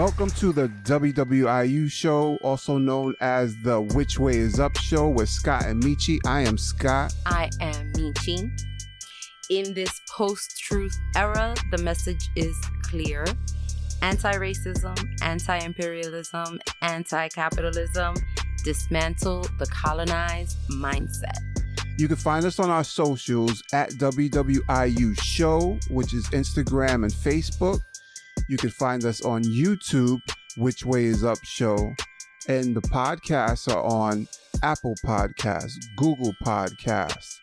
Welcome to the WWIU show, also known as the Which Way Is Up show with Scott and Michi. I am Scott. I am Michi. In this post-truth era, the message is clear. Anti-racism, anti-imperialism, anti-capitalism, dismantle the colonized mindset. You can find us on our socials at WWIU Show, which is Instagram and Facebook. You can find us on YouTube, Which Way Is Up Show. And the podcasts are on Apple Podcasts, Google Podcasts,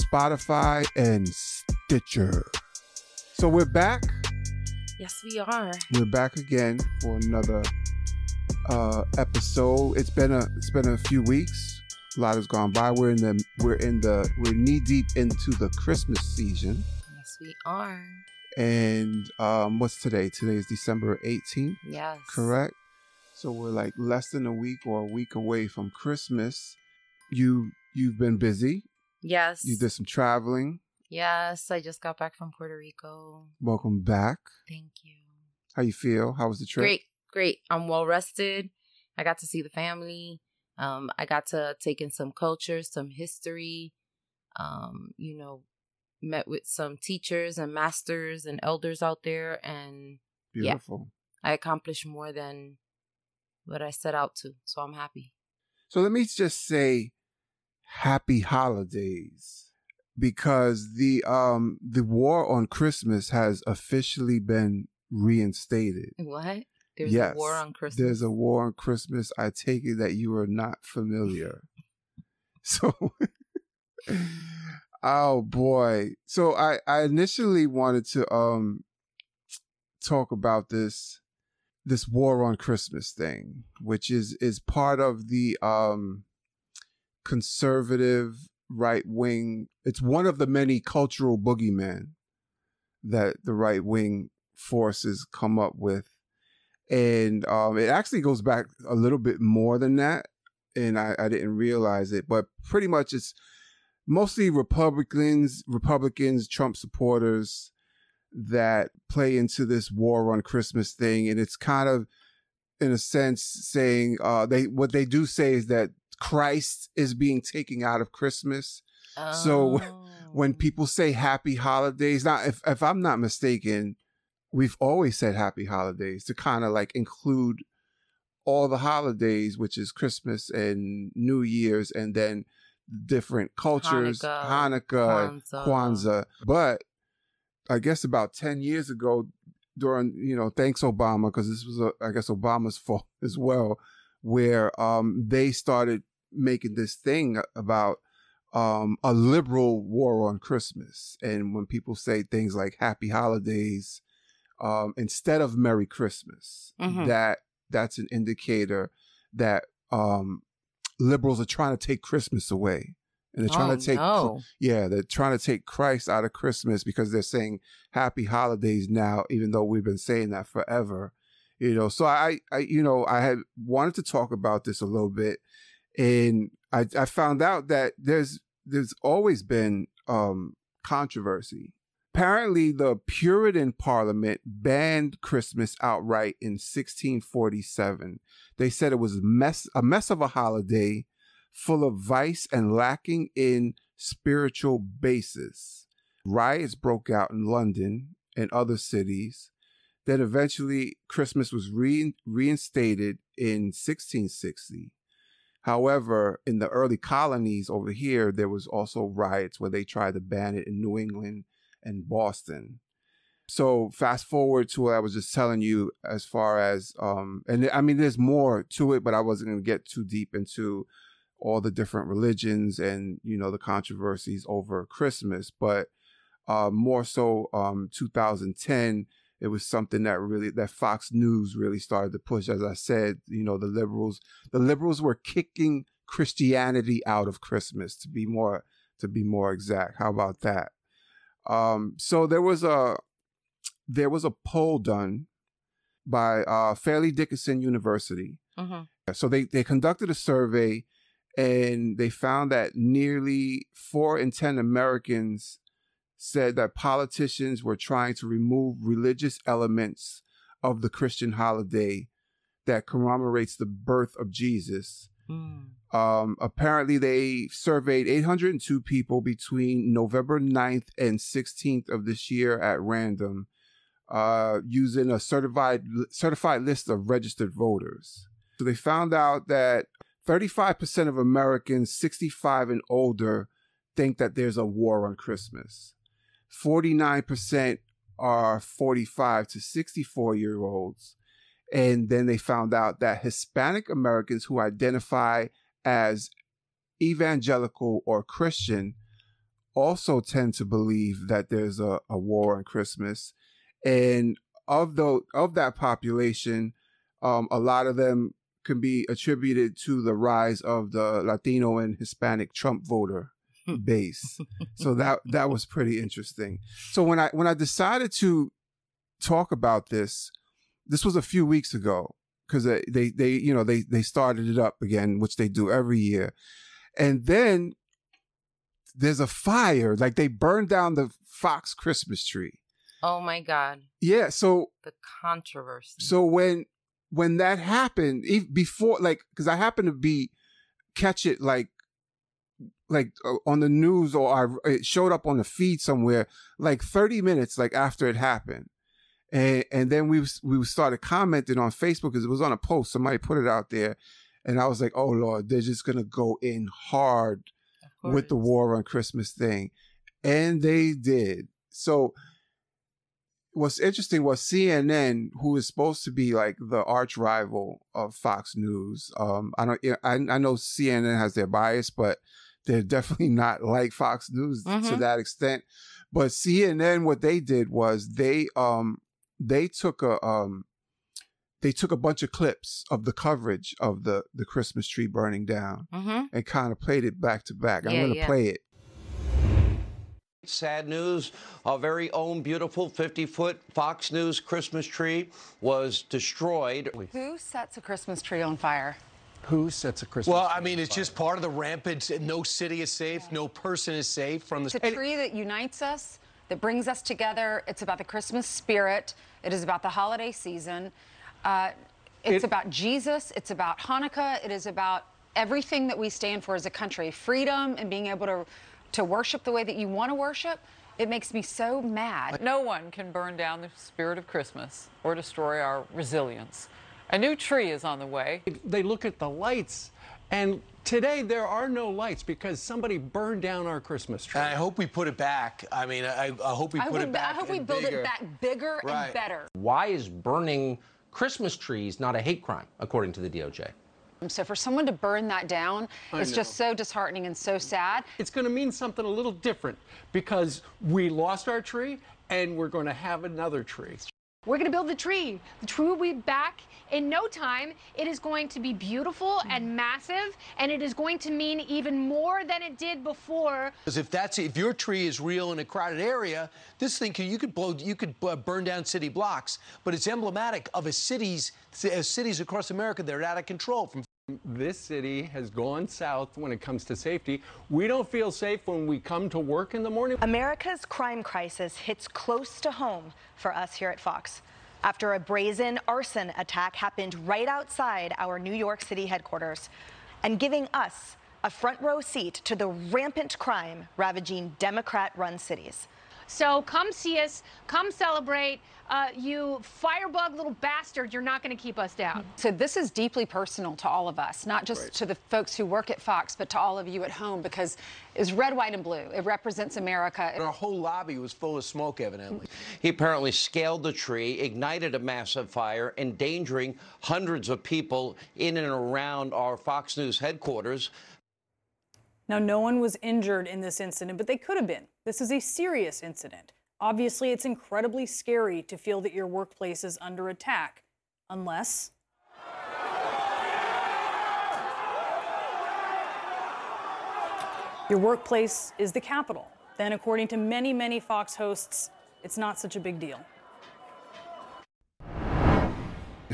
Spotify, and Stitcher. So we're back. Yes, we are. We're back again for another episode. It's been a few weeks. A lot has gone by. We're knee deep into the Christmas season. Yes, we are. And what's today? Today is December 18th. Yes. Correct? So we're like less than a week or a week away from Christmas. You've been busy. Yes. You did some traveling. Yes. I just got back from Puerto Rico. Welcome back. Thank you. How you feel? How was the trip? Great. I'm well rested. I got to see the family. I got to take in some culture, some history, met with some teachers and masters and elders out there. And beautiful. Yeah, I accomplished more than what I set out to. So I'm happy. So let me just say happy holidays, because the war on Christmas has officially been reinstated. What? There's a war on Christmas. There's a war on Christmas. I take it that you are not familiar. So, oh boy. So I initially wanted to talk about this war on Christmas thing, which is part of the conservative right wing. It's one of the many cultural boogeymen that the right wing forces come up with. And it actually goes back a little bit more than that, and I didn't realize it, but pretty much it's mostly Republicans, Trump supporters that play into this war on Christmas thing. And it's kind of, in a sense, saying what they do say is that Christ is being taken out of Christmas. Oh. So when people say happy holidays, now if I'm not mistaken, we've always said happy holidays to kind of like include all the holidays, which is Christmas and New Year's, and then different cultures, Hanukkah, Kwanzaa. But I guess about 10 years ago during, thanks Obama, because this was, I guess, Obama's fault as well, where they started making this thing about a liberal war on Christmas. And when people say things like happy holidays, instead of Merry Christmas, mm-hmm. that's an indicator that liberals are trying to take Christmas away, and they're trying they're trying to take Christ out of Christmas, because they're saying happy holidays now, even though we've been saying that forever. So I had wanted to talk about this a little bit, and I found out that there's always been controversy. Apparently, the Puritan Parliament banned Christmas outright in 1647. They said it was a mess of a holiday, full of vice and lacking in spiritual basis. Riots broke out in London and other cities. Then eventually, Christmas was reinstated in 1660. However, in the early colonies over here, there was also riots where they tried to ban it in New England and Boston. So fast forward to what I was just telling you, as far as and I mean, there's more to it, but I wasn't going to get too deep into all the different religions and the controversies over Christmas. But more so, 2010, it was something that Fox News really started to push. As I said, the liberals were kicking Christianity out of Christmas, to be more exact. How about that? So there was a poll done by Fairleigh Dickinson University. Uh-huh. So they conducted a survey, and they found that nearly 4 in 10 Americans said that politicians were trying to remove religious elements of the Christian holiday that commemorates the birth of Jesus. Apparently, they surveyed 802 people between November 9th and 16th of this year at random, using a certified list of registered voters. So they found out that 35% of Americans 65 and older think that there's a war on Christmas. 49% are 45 to 64-year-olds. And then they found out that Hispanic Americans who identify as evangelical or Christian also tend to believe that there's a war on Christmas. And of that population, a lot of them can be attributed to the rise of the Latino and Hispanic Trump voter base. So that was pretty interesting. So when I decided to talk about this, this was a few weeks ago, because they started it up again, which they do every year. And then there's a fire, like they burned down the Fox Christmas tree. Oh my God. Yeah. So the controversy. So when that happened, before, like, because I happened to catch it like on the news, or it showed up on the feed somewhere, like 30 minutes, like after it happened. And then we started commenting on Facebook because it was on a post. Somebody put it out there. And I was like, oh, Lord, they're just going to go in hard with the war on Christmas thing. And they did. So what's interesting was CNN, who is supposed to be like the arch rival of Fox News. I know CNN has their bias, but they're definitely not like Fox News to that extent. But CNN, what they did was They took a bunch of clips of the coverage of the Christmas tree burning down and kind of played it back to back. I'm going to play it. Sad news. Our very own beautiful 50-foot Fox News Christmas tree was destroyed. Who sets a Christmas tree on fire? Who sets a Christmas tree? Well, I mean, it's just part of the rampant, no city is safe, no person is safe from the... It's a tree that unites us, that brings us together. It's about the Christmas spirit. It is about the holiday season. It's about Jesus. It's about Hanukkah. It is about everything that we stand for as a country, freedom and being able to worship the way that you want to worship. It makes me so mad. No one can burn down the spirit of Christmas or destroy our resilience. A new tree is on the way. They look at the lights, and today there are no lights because somebody burned down our Christmas tree. And I hope we put it back. I mean, I hope we put it back. I hope we build it back bigger and better. Why is burning Christmas trees not a hate crime, according to the DOJ? So for someone to burn that down is just so disheartening and so sad. It's going to mean something a little different because we lost our tree and we're going to have another tree. We're going to build the tree. The tree will be back in no time. It is going to be beautiful and massive, and it is going to mean even more than it did before. Because if your tree is real in a crowded area, this thing you could burn down city blocks, but it's emblematic of cities across America that are out of control. This city has gone south when it comes to safety. We don't feel safe when we come to work in the morning. America's crime crisis hits close to home for us here at Fox after a brazen arson attack happened right outside our New York City headquarters and giving us a front row seat to the rampant crime ravaging Democrat-run cities. So come see us, come celebrate. You firebug little bastard, you're not going to keep us down. So this is deeply personal to all of us, not just to the folks who work at Fox, but to all of you at home, because it's red, white, and blue. It represents America. Our whole lobby was full of smoke, evidently. He apparently scaled the tree, ignited a massive fire, endangering hundreds of people in and around our Fox News headquarters. Now, no one was injured in this incident, but they could have been. This is a serious incident. Obviously, it's incredibly scary to feel that your workplace is under attack, unless... your workplace is the Capitol. Then, according to many, many Fox hosts, it's not such a big deal.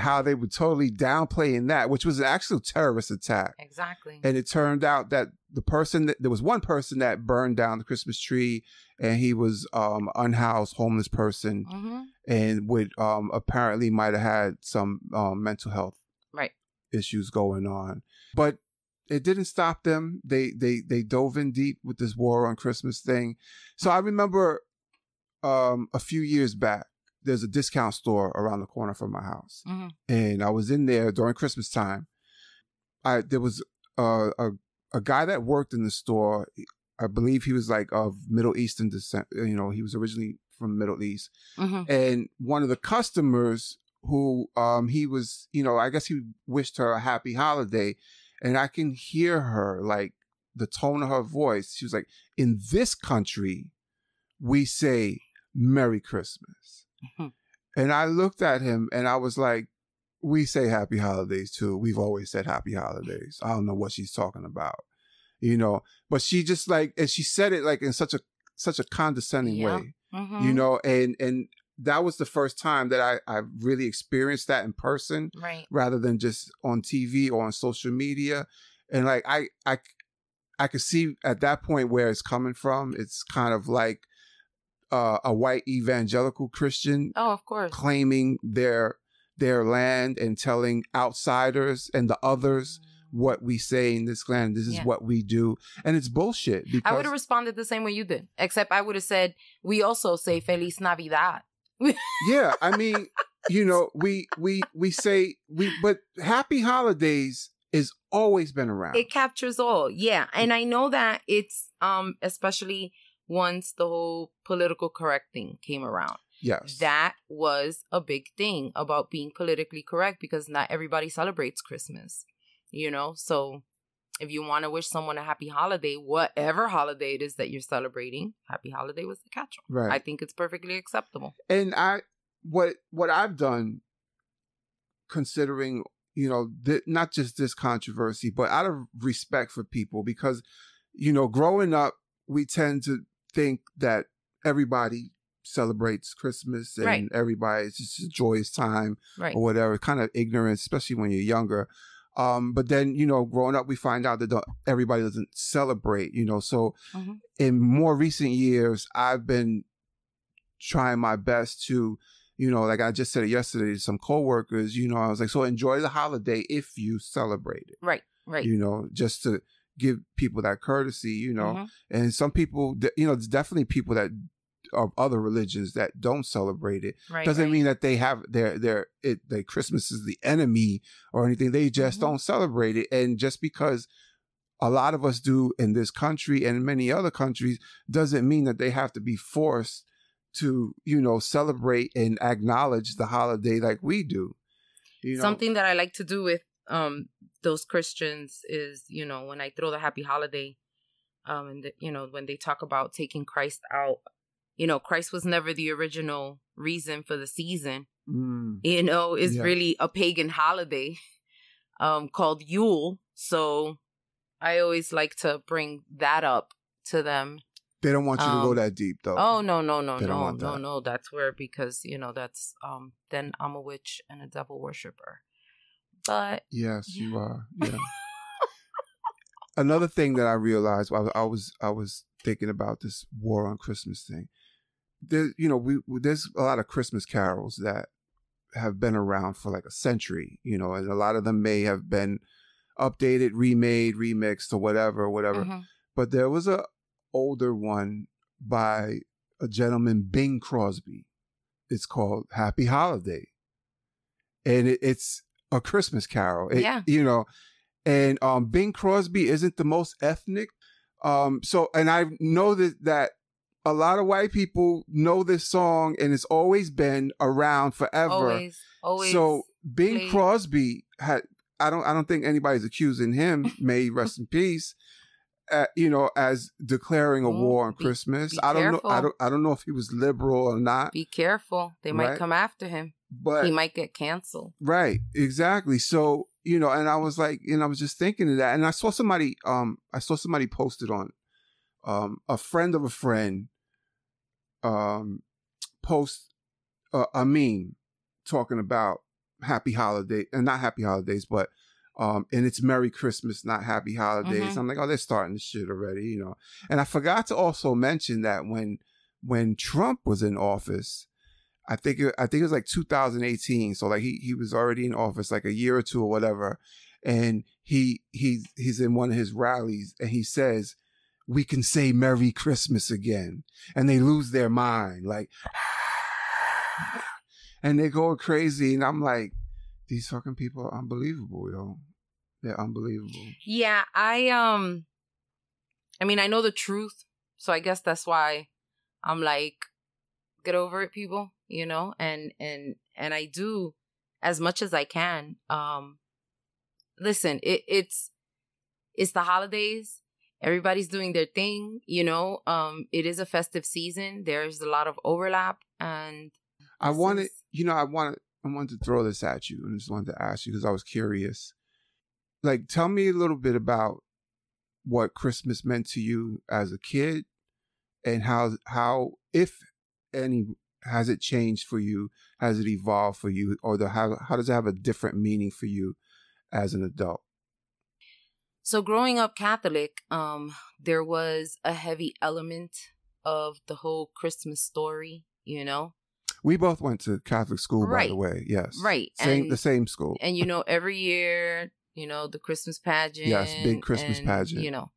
how they were totally downplaying that, which was an actual terrorist attack. Exactly. And it turned out that the person that there was one person that burned down the Christmas tree, and he was unhoused, homeless person, mm-hmm. and would apparently might have had some mental health issues going on. But it didn't stop them. They dove in deep with this war on Christmas thing. So I remember a few years back, there's a discount store around the corner from my house. Mm-hmm. And I was in there during Christmas time. There was a guy that worked in the store. I believe he was like of Middle Eastern descent. You know, he was originally from the Middle East. Mm-hmm. And one of the customers who he was, you know, I guess he wished her a happy holiday. And I can hear her, like the tone of her voice. She was like, in this country, we say Merry Christmas. Mm-hmm. And I looked at him and I was like, we say happy holidays too. We've always said happy holidays. I don't know what she's talking about, you know, but she just like, and she said it like in such a condescending way, mm-hmm. you know, and that was the first time that I really experienced that in person, rather than just on TV or on social media. And like, I could see at that point where it's coming from. It's kind of like a white evangelical Christian, of course, claiming their land and telling outsiders and the others what we say in this land. This is what we do, and it's bullshit. Because I would have responded the same way you did, except I would have said, "We also say Feliz Navidad." Yeah, I mean, you know, we say but happy holidays is always been around. It captures all. Yeah. And I know that it's especially once the whole political correct thing came around. Yes. That was a big thing about being politically correct, because not everybody celebrates Christmas, you know? So if you want to wish someone a happy holiday, whatever holiday it is that you're celebrating, happy holiday was the catch-all. Right. I think it's perfectly acceptable. And what I've done, considering, you know, not just this controversy, but out of respect for people, because, you know, growing up, we tend to think that everybody celebrates Christmas and everybody, it's just a joyous time or whatever, kind of ignorance, especially when you're younger. But then, you know, growing up, we find out that everybody doesn't celebrate, you know. So mm-hmm. in more recent years, I've been trying my best to, you know, like I just said it yesterday to some coworkers, you know, I was like, so enjoy the holiday if you celebrate it. Right. You know, just to give people that courtesy, you know. Mm-hmm. And some people, you know, there's definitely people that of other religions that don't celebrate it. Doesn't mean that they have their Christmas is the enemy or anything. They just mm-hmm. don't celebrate it. And just because a lot of us do in this country and in many other countries doesn't mean that they have to be forced to, you know, celebrate and acknowledge the holiday like we do. You know? Something that I like to do with those Christians is, you know, when I throw the happy holiday and you know, when they talk about taking Christ out, you know, Christ was never the original reason for the season. You know, it's really a pagan holiday called Yule. So I always like to bring that up to them. They don't want you to go that deep, though. Oh, no. That's where, because, you know, that's then I'm a witch and a devil worshiper. But yes, you are. Yeah. Another thing that I realized, I was thinking about this war on Christmas thing. There, you know, there's a lot of Christmas carols that have been around for like a century, you know, and a lot of them may have been updated, remade, remixed, or whatever. Mm-hmm. But there was a older one by a gentleman, Bing Crosby. It's called Happy Holiday, and it's a Christmas carol. You know, and Bing Crosby isn't the most ethnic. So, and I know that a lot of white people know this song, and it's always been around forever. Always. So Bing Crosby had, I don't think anybody's accusing him, may rest in peace, you know, as declaring a war on Christmas. Be careful. I don't know if he was liberal or not. Be careful. They might come after him, but he might get canceled. Right. Exactly. So, you know, and I was like, and I was just thinking of that. And I saw somebody, posted on, a friend of a friend, post a meme talking about happy holiday, and not happy holidays, but and it's Merry Christmas, not happy holidays. Mm-hmm. I'm like, oh, they're starting this shit already, you know. And I forgot to also mention that when Trump was in office, I think it was like 2018. So like he was already in office like a year or two or whatever. And he's in one of his rallies and he says, "We can say Merry Christmas again." And they lose their mind, like, and they go crazy. And I'm like, these fucking people are unbelievable, yo. They're unbelievable. Yeah, I mean, I know the truth, so I guess that's why I'm like, get over it, people, you know. And I do as much as I can. Listen, it's the holidays. Everybody's doing their thing, you know. It is a festive season. There's a lot of overlap, and I wanted to throw this at you, and just wanted to ask you because I was curious. Like, tell me a little bit about what Christmas meant to you as a kid, and how, if any, has it changed for you? Has it evolved for you, or how does it have a different meaning for you as an adult? So growing up Catholic, there was a heavy element of the whole Christmas story, you know? We both went to Catholic school, right, by the way. Yes. Right. The same school. And, you know, every year, you know, the Christmas pageant. Yes, big Christmas pageant. You know,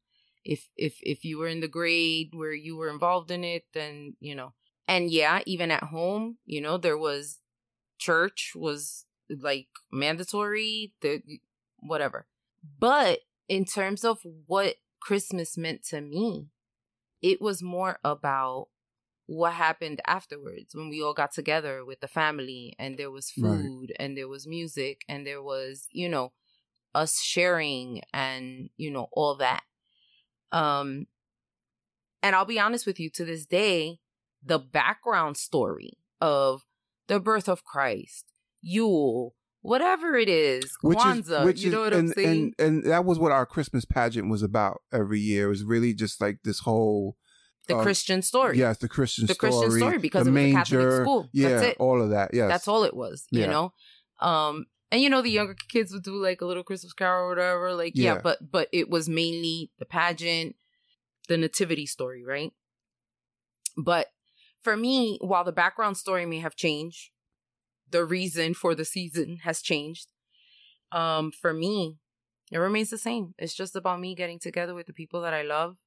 if you were in the grade where you were involved in it, then, you know. And, yeah, even at home, you know, there was church was, like, mandatory, whatever. But in terms of what Christmas meant to me, it was more about what happened afterwards when we all got together with the family and there was food, right, and there was music and there was, you know, us sharing and, you know, all that. And I'll be honest with you, to this day, the background story of the birth of Christ, Yule, whatever it is, Kwanzaa, I'm saying? And that was what our Christmas pageant was about every year. It was really just like this whole... The Christian story. Yes, the Christian story. The Christian story, because it was a Catholic school. Yeah, that's it. All of that, yes. That's all it was, you know? And, you know, the younger kids would do like a little Christmas carol or whatever. Like, yeah, but it was mainly the pageant, the nativity story, right? But for me, while the background story may have changed, the reason for the season has changed. For me, it remains the same. It's just about me getting together with the people that I love,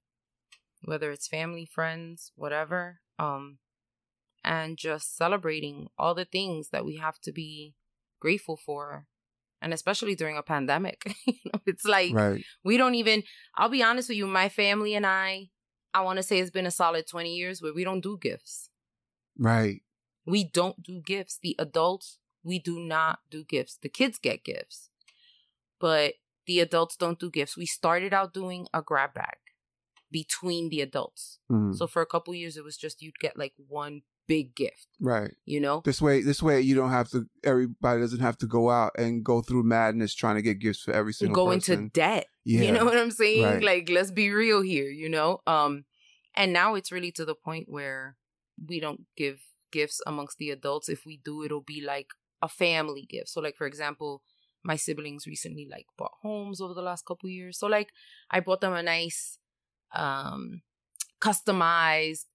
whether it's family, friends, whatever, and just celebrating all the things that we have to be grateful for, and especially during a pandemic. You know, it's like, right, we don't even, I'll be honest with you, my family and I want to say it's been a solid 20 years where we don't do gifts. Right. We don't do gifts. The adults, we do not do gifts. The kids get gifts, but the adults don't do gifts. We started out doing a grab bag between the adults. Mm-hmm. So for a couple years, it was just you'd get like one big gift. Right. You know? This way you don't have to, everybody doesn't have to go out and go through madness trying to get gifts for every single person. Go into debt. Yeah. You know what I'm saying? Right. Like, let's be real here, you know? And now it's really to the point where we don't give gifts amongst the adults. If we do, it'll be like a family gift. So like, for example, my siblings recently like bought homes over the last couple years. So like, I bought them a nice customized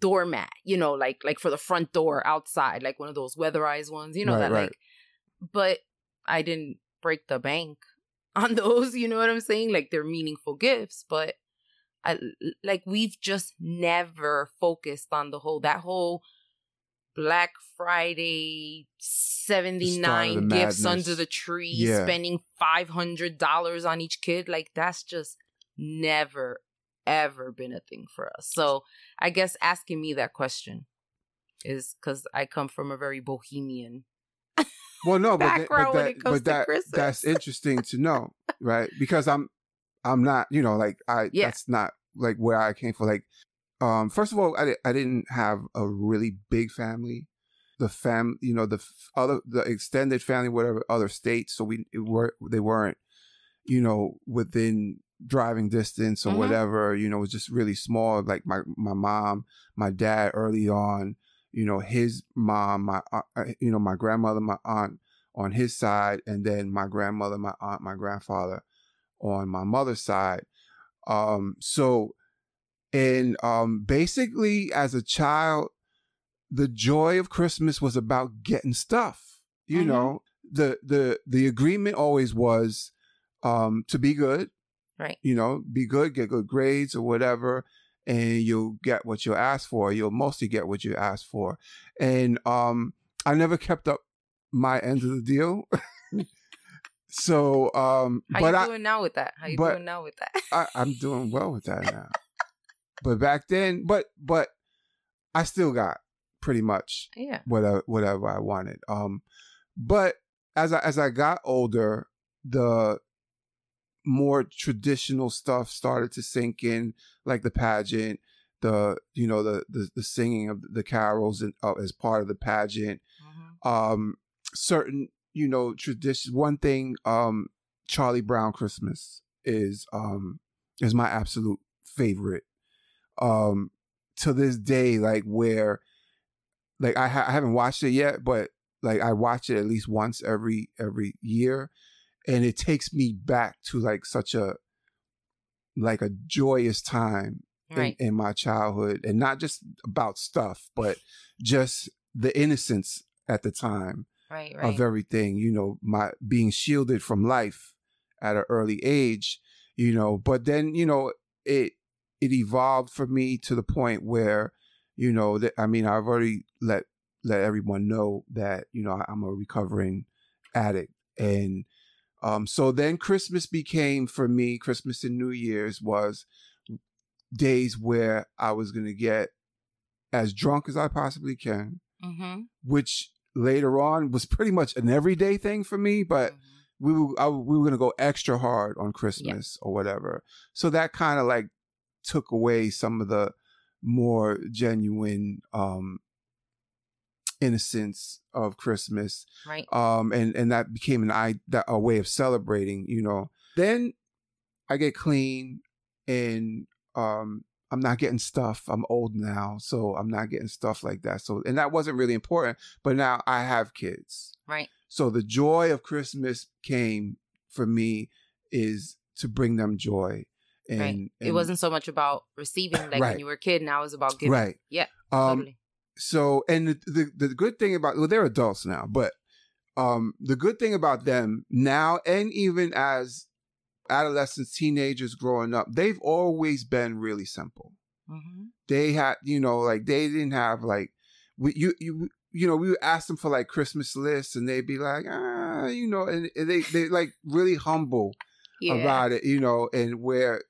doormat, you know, like for the front door outside, like one of those weatherized ones, you know, right, that right. Like, but I didn't break the bank on those, you know what I'm saying? Like, they're meaningful gifts, but I like, we've just never focused on that whole Black Friday, 79 gifts under the tree, yeah, spending $500 on each kid. Like, that's just never, ever been a thing for us. So I guess asking me that question is because I come from a very bohemian background when it comes to Christmas. That's interesting to know, right? Because I'm not, you know, like, that's not like where I came from. Like, first of all, I didn't have a really big family. You know, the extended family, whatever, other states. So they weren't, you know, within driving distance or mm-hmm. whatever. You know, it was just really small. Like my mom, my dad early on. You know, his mom, my grandmother, my aunt, on his side, and then my grandmother, my aunt, my grandfather on my mother's side. Basically as a child, the joy of Christmas was about getting stuff. You mm-hmm. know, the agreement always was to be good. Right. You know, be good, get good grades or whatever, and you'll get what you ask for. You'll mostly get what you ask for. And I never kept up my end of the deal. So, How you doing now with that? I'm doing well with that now. But back then, but I still got pretty much whatever I wanted. But as I got older, the more traditional stuff started to sink in, like the pageant, the singing of the carols and as part of the pageant. Mm-hmm. Certain tradition. One thing, Charlie Brown Christmas is my absolute favorite. To this day, I haven't watched it yet, but like I watch it at least once every year, and it takes me back to such a joyous time right. in my childhood, and not just about stuff, but just the innocence at the time right. of everything. My being shielded from life at an early age. But then it evolved for me to the point where, I've already let everyone know that, I'm a recovering addict. And so then Christmas became, for me, Christmas and New Year's was days where I was going to get as drunk as I possibly can, mm-hmm. which later on was pretty much an everyday thing for me, but mm-hmm. we were going to go extra hard on Christmas or whatever. So that kind of took away some of the more genuine innocence of Christmas, right? And that became a way of celebrating. Then I get clean, and I'm not getting stuff. I'm old now, so I'm not getting stuff like that. So, and that wasn't really important. But now I have kids, right? So the joy of Christmas came for me is to bring them joy. And, right. and it wasn't so much about receiving when you were a kid. Now it's about giving. Right. Yeah. Totally. So, and the good thing about, they're adults now, but the good thing about them now, and even as adolescents, teenagers growing up, they've always been really simple. Mm-hmm. They had, they didn't have we would ask them for Christmas lists, and they'd be and they really humble. Yeah. About it, and where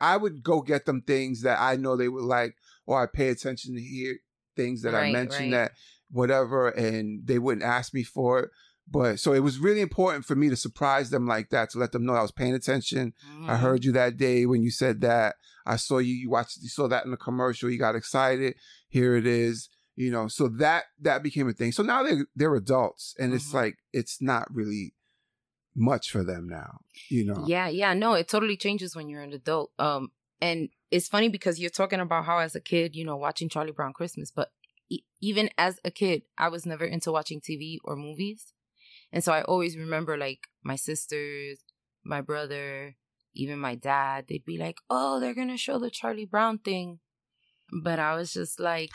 I would go get them things that I know they would like, or I pay attention to hear things that I mentioned that whatever, and they wouldn't ask me for it. But so it was really important for me to surprise them like that, to let them know I was paying attention. Mm-hmm. I heard you that day when you said that. I saw you saw that in the commercial. You got excited. Here it is. So that became a thing. So now they're adults, and mm-hmm. it's not really much for them now, No, it totally changes when you're an adult. And it's funny because you're talking about how as a kid, watching Charlie Brown Christmas, but even as a kid, I was never into watching TV or movies. And so I always remember my sisters, my brother, even my dad, they'd be like, oh, they're going to show the Charlie Brown thing. But I was just like,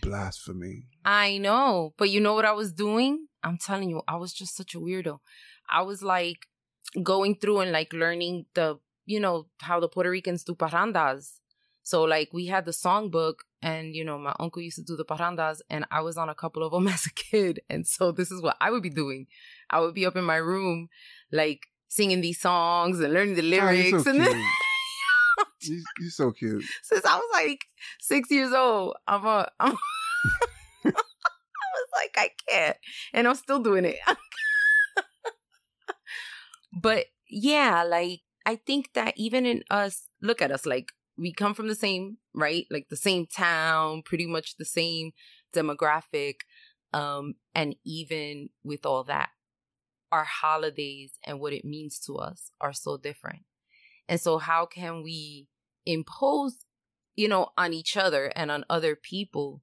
blasphemy. I know. But you know what I was doing? I'm telling you, I was just such a weirdo. I was going through and learning the, how the Puerto Ricans do parrandas. So we had the songbook, and my uncle used to do the parrandas, and I was on a couple of them as a kid. And so this is what I would be doing. I would be up in my room, singing these songs and learning the lyrics. Oh, so and then you're so cute. Since I was 6 years old, I'm I can't, and I'm still doing it. But yeah, I think that even in us, look at us, we come from the same, right? The same town, pretty much the same demographic. And even with all that, our holidays and what it means to us are so different. And so how can we impose, on each other and on other people,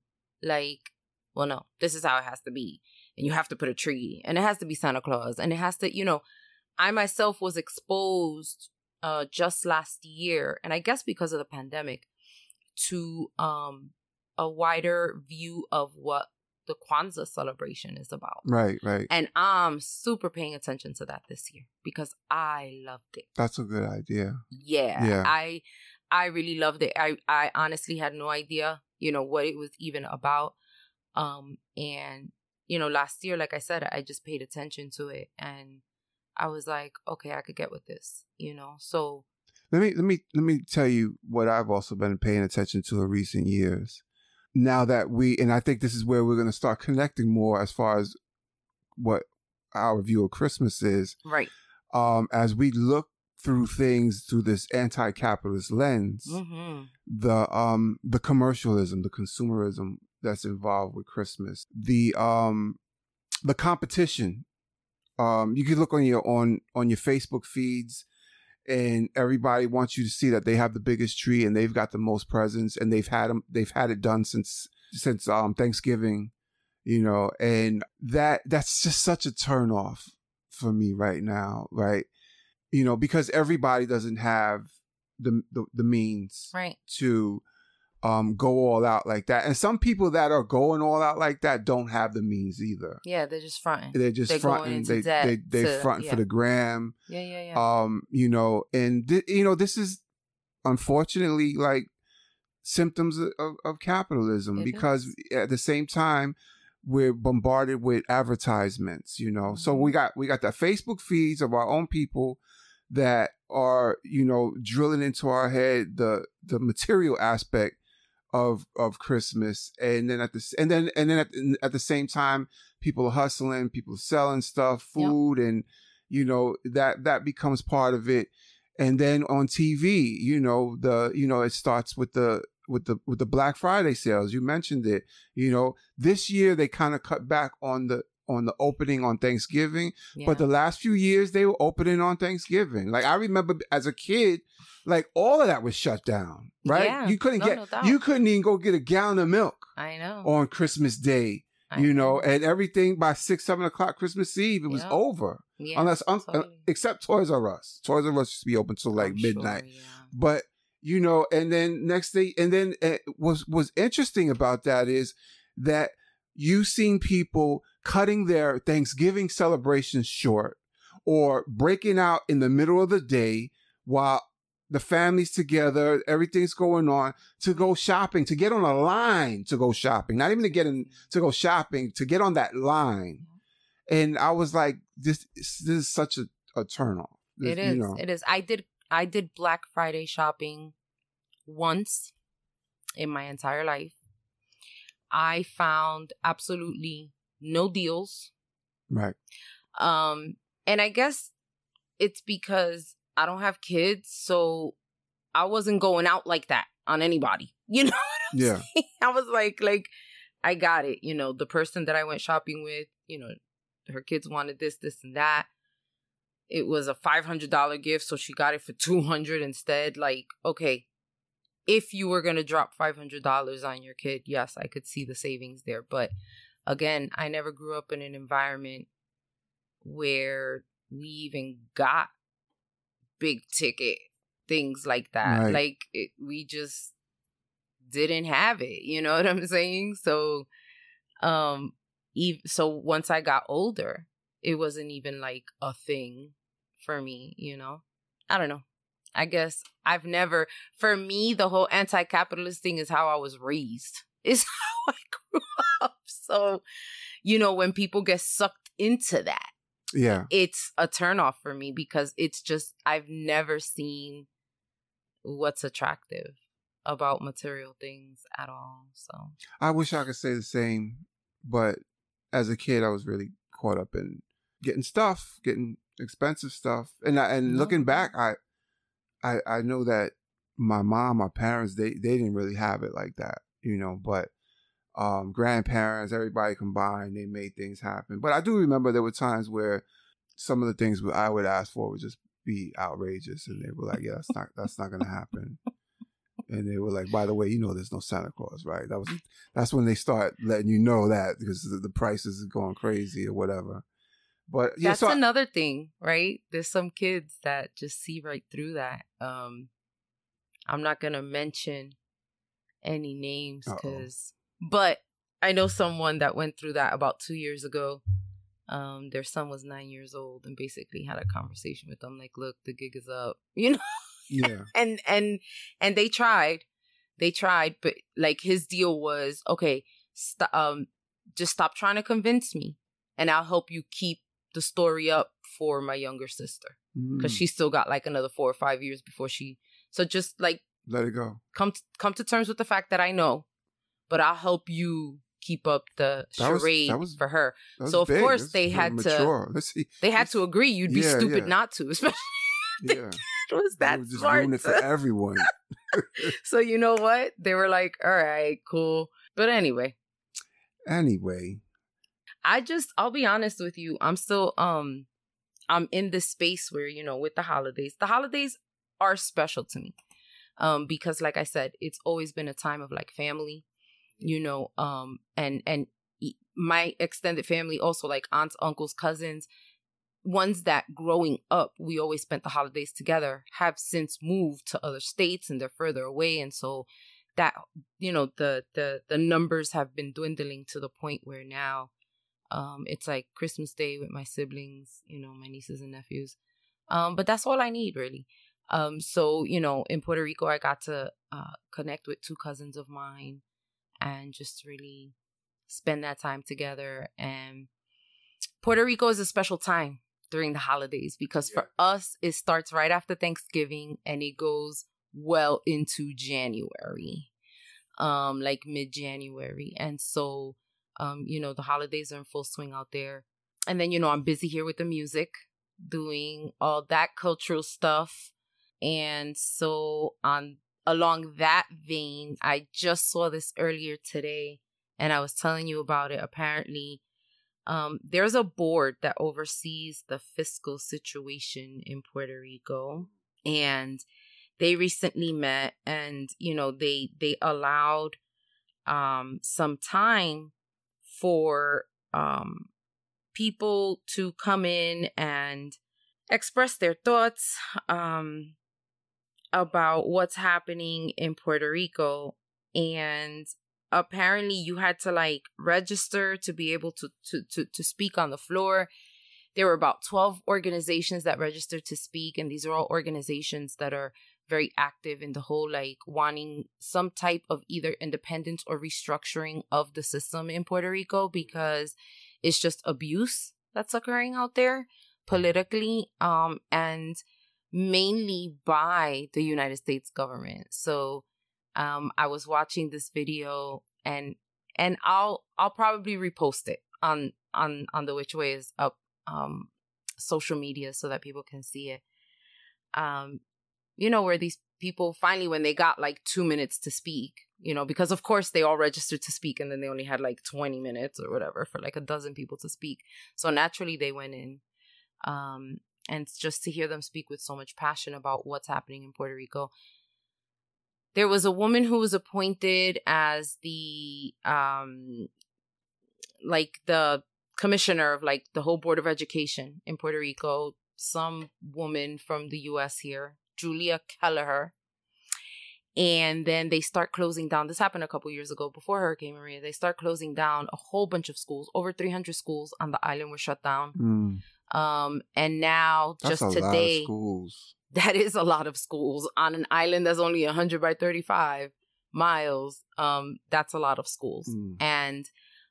well, no, this is how it has to be. and you have to put a tree, and it has to be Santa Claus, and it has to, you know, I myself was exposed just last year, and I guess because of the pandemic, to a wider view of what the Kwanzaa celebration is about. Right, right. And I'm super paying attention to that this year because I loved it. That's a good idea. Yeah. I really loved it. I honestly had no idea, you know, what it was even about. And, you know, last year, like I said, I just paid attention to it and I was like, okay, I could get with this, you know? So let me tell you what I've also been paying attention to in recent years. Now that and I think this is where we're going to start connecting more as far as what our view of Christmas is. Right. As we look through things through this anti-capitalist lens, mm-hmm. The commercialism, the consumerism that's involved with Christmas, the competition. You can look on your Facebook feeds, and everybody wants you to see that they have the biggest tree and they've got the most presents and they've had it done since Thanksgiving, you know, and that's just such a turnoff for me right now, right? You know, because everybody doesn't have the means, right, to go all out like that. And some people that are going all out like that don't have the means either. Yeah, they're just fronting. They front for the gram. Yeah. You know, and you know, this is unfortunately like symptoms of capitalism, because at the same time we're bombarded with advertisements, you know. Mm-hmm. So we got the Facebook feeds of our own people that are, you know, drilling into our head the material aspect of Christmas, and then at the same time, people are hustling, people are selling stuff, food, yep. And you know that becomes part of it. And then on TV, you know, it starts with the Black Friday sales. You mentioned it. You know, this year they kind of cut back on the opening on Thanksgiving, yeah. But the last few years they were opening on Thanksgiving. Like I remember as a kid, like all of that was shut down, right? Yeah. You couldn't even go get a gallon of milk. I know. On Christmas Day, you know, and everything by 6-7 o'clock Christmas Eve, it was over. Yeah, except Toys R Us. Toys R Us used to be open till like midnight, sure, yeah. But you know, and then next day, and then what's interesting about that is that you've seen people cutting their Thanksgiving celebrations short or breaking out in the middle of the day while the family's together, everything's going on, to go shopping, to get on a line to go shopping, not even to get in, to go shopping, to get on that line. And I was like, this is such a turnoff. It is. You know. It is. I did Black Friday shopping once in my entire life. I found absolutely no deals. Right. And I guess it's because I don't have kids, so I wasn't going out like that on anybody. You know what I'm saying? I was like, I got it. You know, the person that I went shopping with, you know, her kids wanted this, this, and that. It was a $500 gift, so she got it for $200 instead. Like, okay. If you were going to drop $500 on your kid, yes, I could see the savings there. But again, I never grew up in an environment where we even got big ticket things like that. Right. Like we just didn't have it. You know what I'm saying? So, so once I got older, it wasn't even like a thing for me. You know, I don't know. I guess I've never, for me, the whole anti-capitalist thing is how I was raised. It's how I grew up. So, you know, when people get sucked into that, yeah, it's a turnoff for me because it's just, I've never seen what's attractive about material things at all. So I wish I could say the same, but as a kid, I was really caught up in getting stuff, getting expensive stuff. And looking back, I know that my mom, my parents, they didn't really have it like that, you know, but grandparents, everybody combined, they made things happen. But I do remember there were times where some of the things I would ask for would just be outrageous. And they were like, yeah, that's not going to happen. And they were like, by the way, you know, there's no Santa Claus, right? That's when they start letting you know that, because the prices are going crazy or whatever. But yeah, that's another thing, right? There's some kids that just see right through that. I'm not going to mention any names, but I know someone that went through that about 2 years ago. Their son was 9 years old and basically had a conversation with them, like, look, the gig is up, you know? Yeah. And they tried, but like his deal was, okay, just stop trying to convince me and I'll help you keep the story up for my younger sister. Because she still got like another 4 or 5 years before she, so just like, let it go. Come to terms with the fact that I know, but I'll help you keep up the charade for her. So of course they had to. They had to agree. You'd be stupid not to, especially if the kid was that smart. Ruin it for everyone. So you know what? They were like, "All right, cool." But anyway, I'll be honest with you. I'm still I'm in this space where, you know, with the holidays are special to me. Because like I said, it's always been a time of like family, you know, and my extended family also, like aunts, uncles, cousins, ones that growing up, we always spent the holidays together, have since moved to other states and they're further away. And so that, you know, the numbers have been dwindling to the point where now, it's like Christmas Day with my siblings, you know, my nieces and nephews. But that's all I need really. So, you know, in Puerto Rico, I got to connect with two cousins of mine and just really spend that time together. And Puerto Rico is a special time during the holidays because for us, it starts right after Thanksgiving and it goes well into January, like mid-January. And so, you know, the holidays are in full swing out there. And then, you know, I'm busy here with the music, doing all that cultural stuff. And so along that vein, I just saw this earlier today and I was telling you about it. Apparently, there's a board that oversees the fiscal situation in Puerto Rico, and they recently met and, you know, they allowed some time for people to come in and express their thoughts about what's happening in Puerto Rico. And apparently you had to like register to be able to speak on the floor. There were about 12 organizations that registered to speak. And these are all organizations that are very active in the whole, like wanting some type of either independence or restructuring of the system in Puerto Rico, because it's just abuse that's occurring out there politically, and mainly by the United States government. So I was watching this video, and I'll probably repost it on the Which Way Is Up social media so that people can see it. You know, where these people finally, when they got like 2 minutes to speak, you know, because of course they all registered to speak and then they only had like 20 minutes or whatever for like a dozen people to speak. So naturally they went in. And just to hear them speak with so much passion about what's happening in Puerto Rico. There was a woman who was appointed as the, like the commissioner of like the whole Board of Education in Puerto Rico, some woman from the U.S. here, Julia Kelleher. And then they start closing down. This happened a couple years ago before Hurricane Maria. They start closing down a whole bunch of schools. Over 300 schools on the island were shut down. And now that's just today, that is a lot of schools on an island that's only 100 by 35 miles. That's a lot of schools. And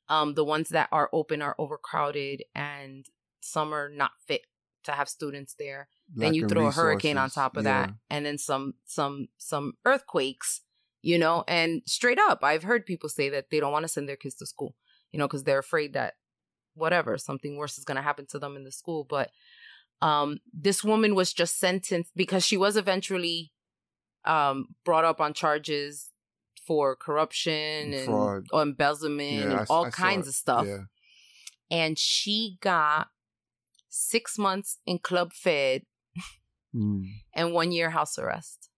the ones that are open are overcrowded and some are not fit to have students there. Then you throw a hurricane on top of that, and then some earthquakes, you know, and straight up, I've heard people say that they don't want to send their kids to school, you know, because they're afraid that whatever, something worse is going to happen to them in the school. But this woman was just sentenced because she was eventually brought up on charges for corruption and fraud, or embezzlement, and all kinds of stuff. Yeah. And she got 6 months in Club Fed and 1 year house arrest.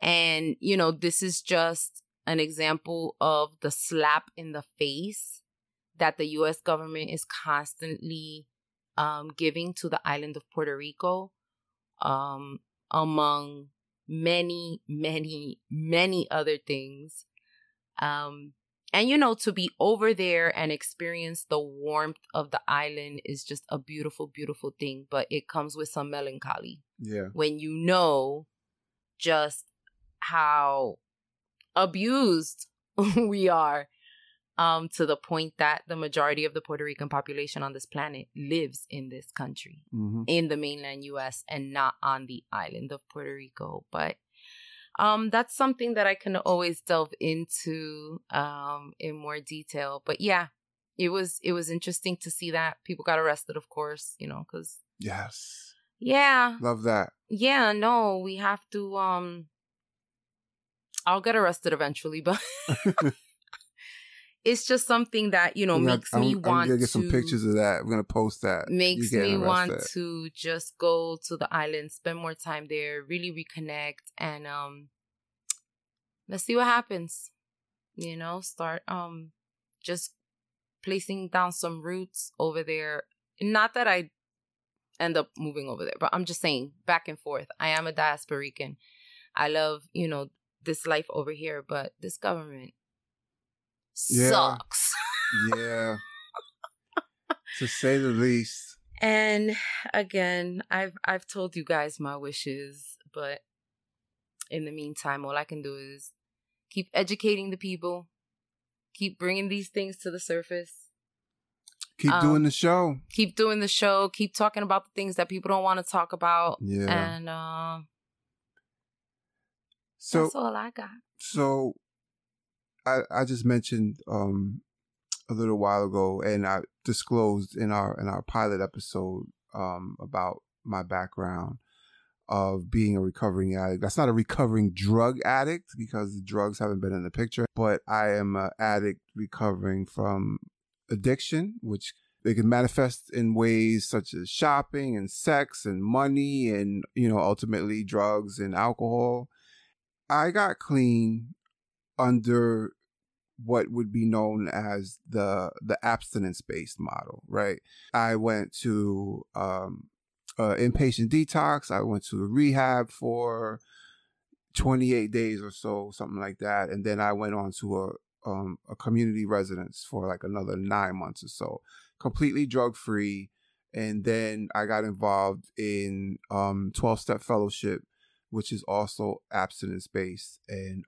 And, you know, this is just an example of the slap in the face that the U.S. government is constantly giving to the island of Puerto Rico, among many, many, many other things. And, you know, to be over there and experience the warmth of the island is just a beautiful, beautiful thing. But it comes with some melancholy. Yeah. When you know just how abused we are, to the point that the majority of the Puerto Rican population on this planet lives in this country, mm-hmm. in the mainland U.S. and not on the island of Puerto Rico. But that's something that I can always delve into in more detail. But yeah, it was interesting to see that people got arrested, of course, you know, because yes, yeah, love that. Yeah, no, we have to. I'll get arrested eventually, but it's just something that, you know, I'm gonna get some pictures of that. We're gonna post that. Makes me want to just go to the island, spend more time there, really reconnect, and let's see what happens. You know, start just placing down some roots over there. Not that I end up moving over there, but I'm just saying back and forth. I am a diasporican. I love, you know, this life over here, but this government sucks. Yeah. To say the least. And again, I've told you guys my wishes, but in the meantime, all I can do is keep educating the people, keep bringing these things to the surface. Keep doing the show. Keep doing the show. Keep talking about the things that people don't want to talk about. Yeah. And so that's all I got. So I just mentioned a little while ago, and I disclosed in our pilot episode about my background of being a recovering addict. That's not a recovering drug addict because drugs haven't been in the picture, but I am an addict recovering from addiction, which they can manifest in ways such as shopping and sex and money and, you know, ultimately drugs and alcohol. I got clean under what would be known as the abstinence-based model, right? I went to inpatient detox. I went to rehab for 28 days or so, something like that. And then I went on to a community residence for like another 9 months or so, completely drug-free. And then I got involved in 12-step fellowship, which is also abstinence-based. And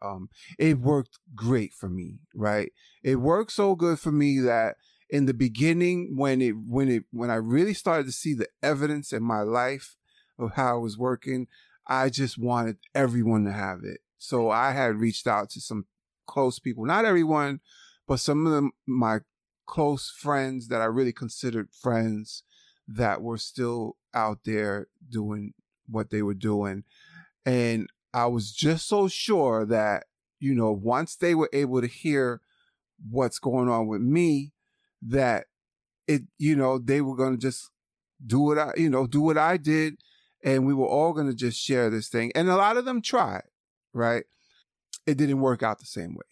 it worked great for me, right? It worked so good for me that in the beginning, when I really started to see the evidence in my life of how it was working, I just wanted everyone to have it. So I had reached out to some close people, not everyone, but some of my close friends that I really considered friends that were still out there doing what they were doing. And I was just so sure that, you know, once they were able to hear what's going on with me, that it, you know, they were going to just do what I did. And we were all going to just share this thing. And a lot of them tried, right? It didn't work out the same way,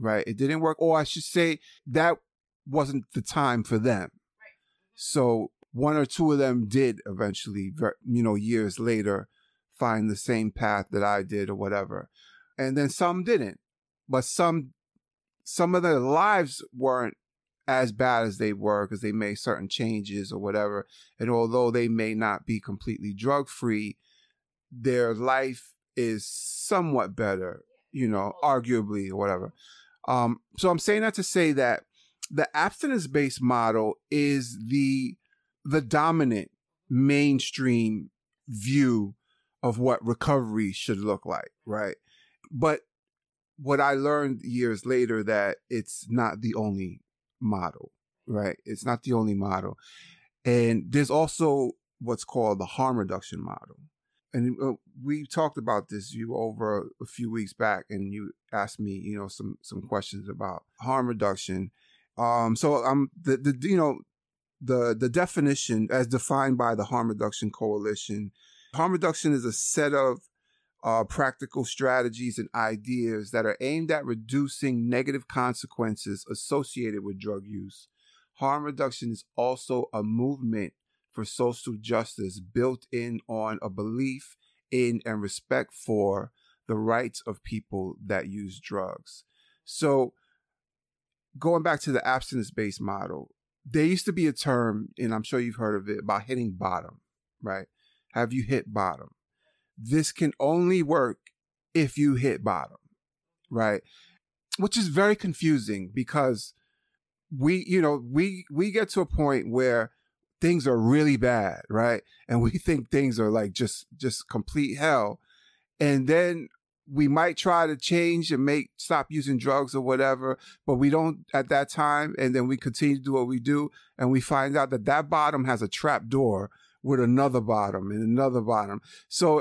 right? It didn't work. Or I should say that wasn't the time for them. So one or two of them did eventually, you know, years later, find the same path that I did or whatever. And then some didn't, but some of their lives weren't as bad as they were because they made certain changes or whatever. And although they may not be completely drug free, their life is somewhat better, you know, arguably or whatever. So I'm saying that to say that the abstinence-based model is the dominant mainstream view of what recovery should look like, right? But what I learned years later that it's not the only model, right? It's not the only model. And there's also what's called the harm reduction model. And we talked about this over a few weeks back, and you asked me, you know, some questions about harm reduction. So I'm the you know, the definition as defined by the Harm Reduction Coalition. Harm reduction is a set of practical strategies and ideas that are aimed at reducing negative consequences associated with drug use. Harm reduction is also a movement for social justice built in on a belief in and respect for the rights of people that use drugs. So going back to the abstinence-based model, there used to be a term, and I'm sure you've heard of it, about hitting bottom, right? Have you hit bottom? This can only work if you hit bottom, right? Which is very confusing because we get to a point where things are really bad, right? And we think things are like just complete hell. And then we might try to change and stop using drugs or whatever, but we don't at that time. And then we continue to do what we do. And we find out that bottom has a trap door with another bottom and another bottom. So,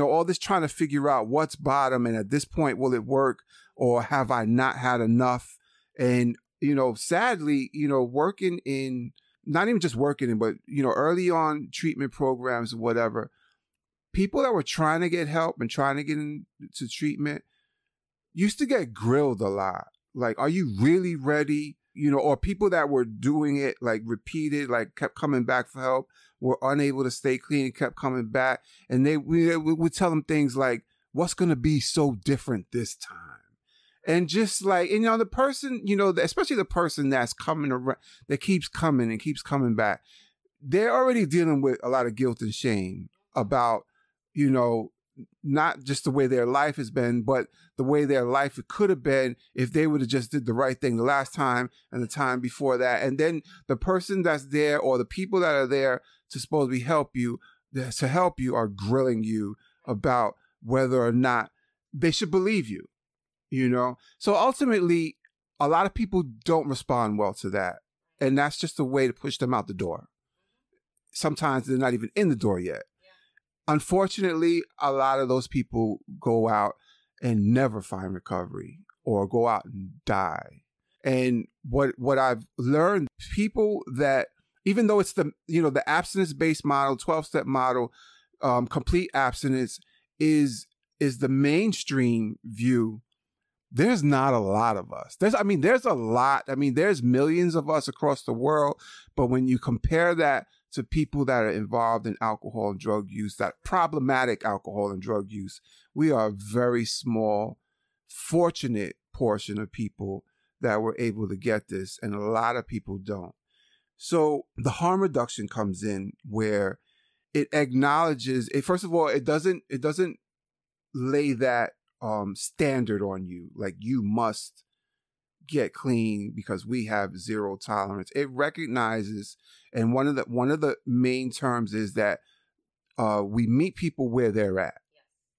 all this trying to figure out what's bottom and at this point, will it work or have I not had enough? And, sadly, early on treatment programs, whatever, people that were trying to get help and trying to get into treatment used to get grilled a lot. Like, are you really ready? Or people that were doing it like repeated, like kept coming back for help, were unable to stay clean and kept coming back. And we would tell them things like, what's going to be so different this time? And just like, the person, especially the person that's coming around, that keeps coming and keeps coming back, they're already dealing with a lot of guilt and shame about, not just the way their life has been, but the way their life could have been if they would have just did the right thing the last time and the time before that. And then the person that's there or the people that are there to supposedly help you are grilling you about whether or not they should believe you, So ultimately, a lot of people don't respond well to that. And that's just a way to push them out the door. Sometimes they're not even in the door yet. Unfortunately, a lot of those people go out and never find recovery or go out and die. And what I've learned, people that, even though it's the abstinence-based model, 12-step model, complete abstinence is the mainstream view. There's not a lot of us. There's a lot. There's millions of us across the world. But when you compare that to people that are involved in alcohol and drug use, that problematic alcohol and drug use, we are a very small, fortunate portion of people that were able to get this, and a lot of people don't. So the harm reduction comes in where it acknowledges it. First of all, it doesn't lay that standard on you, like you must get clean because we have zero tolerance. It recognizes, and one of the main terms is that we meet people where they're at,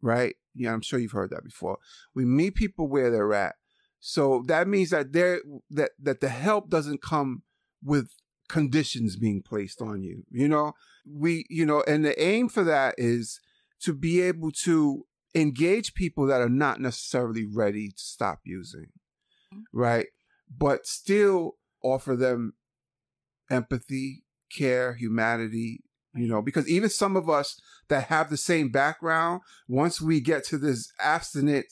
right? Yeah, I'm sure you've heard that before. We meet people where they're at. So that means that that the help doesn't come with conditions being placed on you. And the aim for that is to be able to engage people that are not necessarily ready to stop using. Right. But still offer them empathy, care, humanity, because even some of us that have the same background, once we get to this abstinent,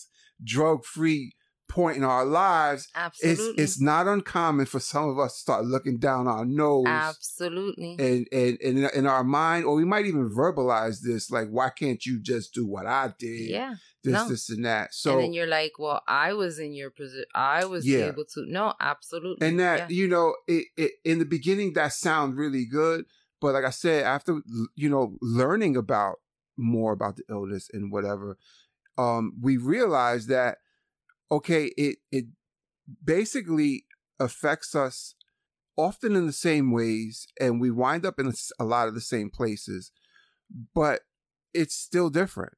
drug-free point in our lives, it's not uncommon for some of us to start looking down our nose. Absolutely. And in our mind, or we might even verbalize this, like, why can't you just do what I did? Yeah. This and that. So, and then you're like, well, I was in your position. I was able to. No, absolutely. And that, it in the beginning, that sounds really good. But like I said, after, learning about more about the illness and whatever, we realized that, okay, it basically affects us often in the same ways, and we wind up in a lot of the same places, but it's still different.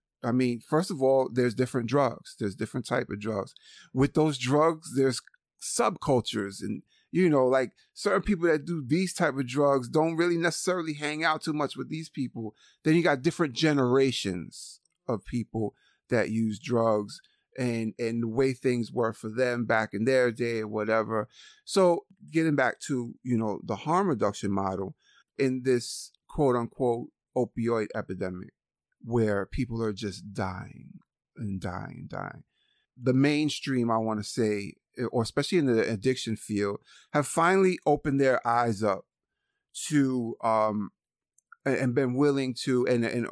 First of all, there's different drugs. There's different type of drugs. With those drugs, there's subcultures, and like certain people that do these type of drugs don't really necessarily hang out too much with these people. Then you got different generations of people that use drugs, and the way things were for them back in their day or whatever. So getting back to, the harm reduction model in this quote unquote opioid epidemic where people are just dying and dying and dying. The mainstream, I want to say, or especially in the addiction field, have finally opened their eyes up to and been willing to, and in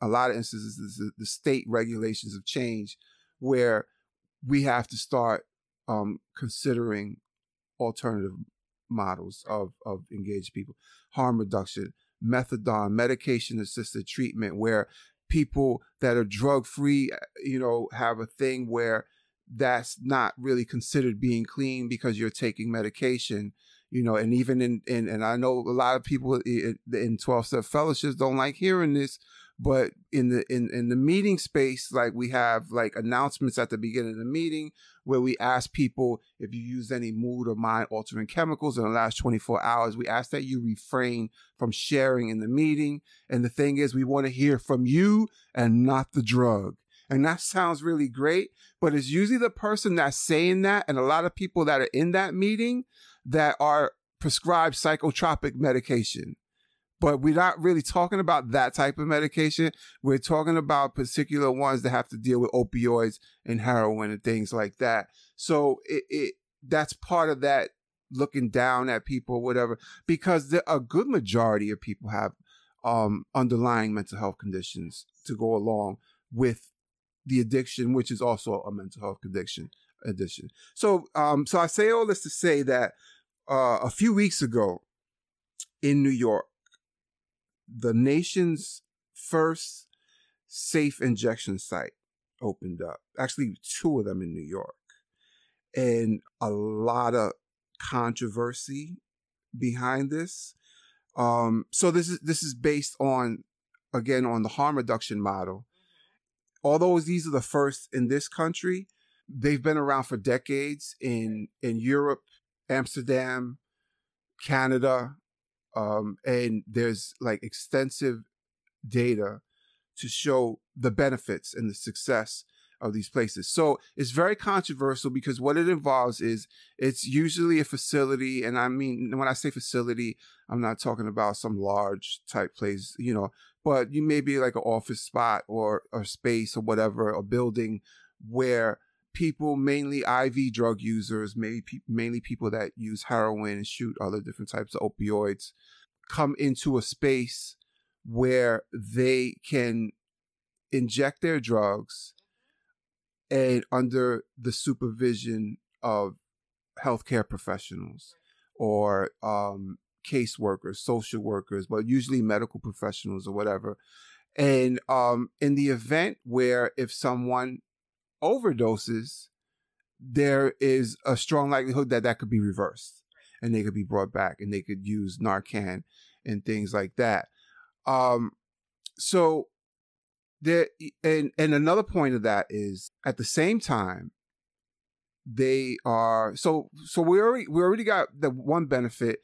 a lot of instances, the state regulations have changed where we have to start considering alternative models of engaged people. Harm reduction, methadone, medication-assisted treatment, where people that are drug-free, you know, have a thing where that's not really considered being clean because you're taking medication, you know, and even and I know a lot of people in 12-step fellowships don't like hearing this, but in the meeting space, like we have like announcements at the beginning of the meeting where we ask people if you use any mood or mind altering chemicals in the last 24 hours, we ask that you refrain from sharing in the meeting. And the thing is, we want to hear from you and not the drug. And that sounds really great, but it's usually the person that's saying that, and a lot of people that are in that meeting that are prescribed psychotropic medication. But we're not really talking about that type of medication. We're talking about particular ones that have to deal with opioids and heroin and things like that. So that's part of that looking down at people or whatever, because a good majority of people have underlying mental health conditions to go along with the addiction, which is also a mental health addiction. So I say all this to say that a few weeks ago in New York, the nation's first safe injection site opened up. Actually, two of them in New York. And a lot of controversy behind this. So this is based on, again, on the harm reduction model. Although these are the first in this country, they've been around for decades in Europe, Amsterdam, Canada, and there's like extensive data to show the benefits and the success of these places. So it's very controversial because what it involves is it's usually a facility. And I mean, when I say facility, I'm not talking about some large type place, you know, but you may be like an office spot or space or whatever, a building where people, mainly IV drug users, mainly people that use heroin and shoot other different types of opioids, come into a space where they can inject their drugs and under the supervision of healthcare professionals or caseworkers, social workers, but usually medical professionals or whatever. And in the event where if someone overdoses, there is a strong likelihood that could be reversed and they could be brought back and they could use Narcan and things like that. So there, and another point of that is at the same time, they are, so we already got the one benefit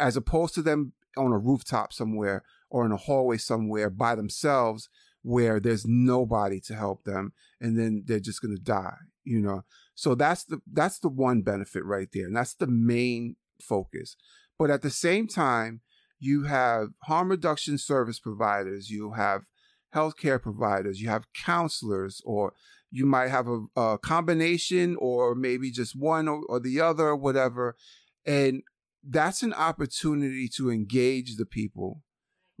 as opposed to them on a rooftop somewhere or in a hallway somewhere by themselves, where there's nobody to help them and then they're just going to die, you know? So that's the one benefit right there. And that's the main focus. But at the same time, you have harm reduction service providers, you have healthcare providers, you have counselors, or you might have a combination or maybe just one or the other, or whatever. And that's an opportunity to engage the people.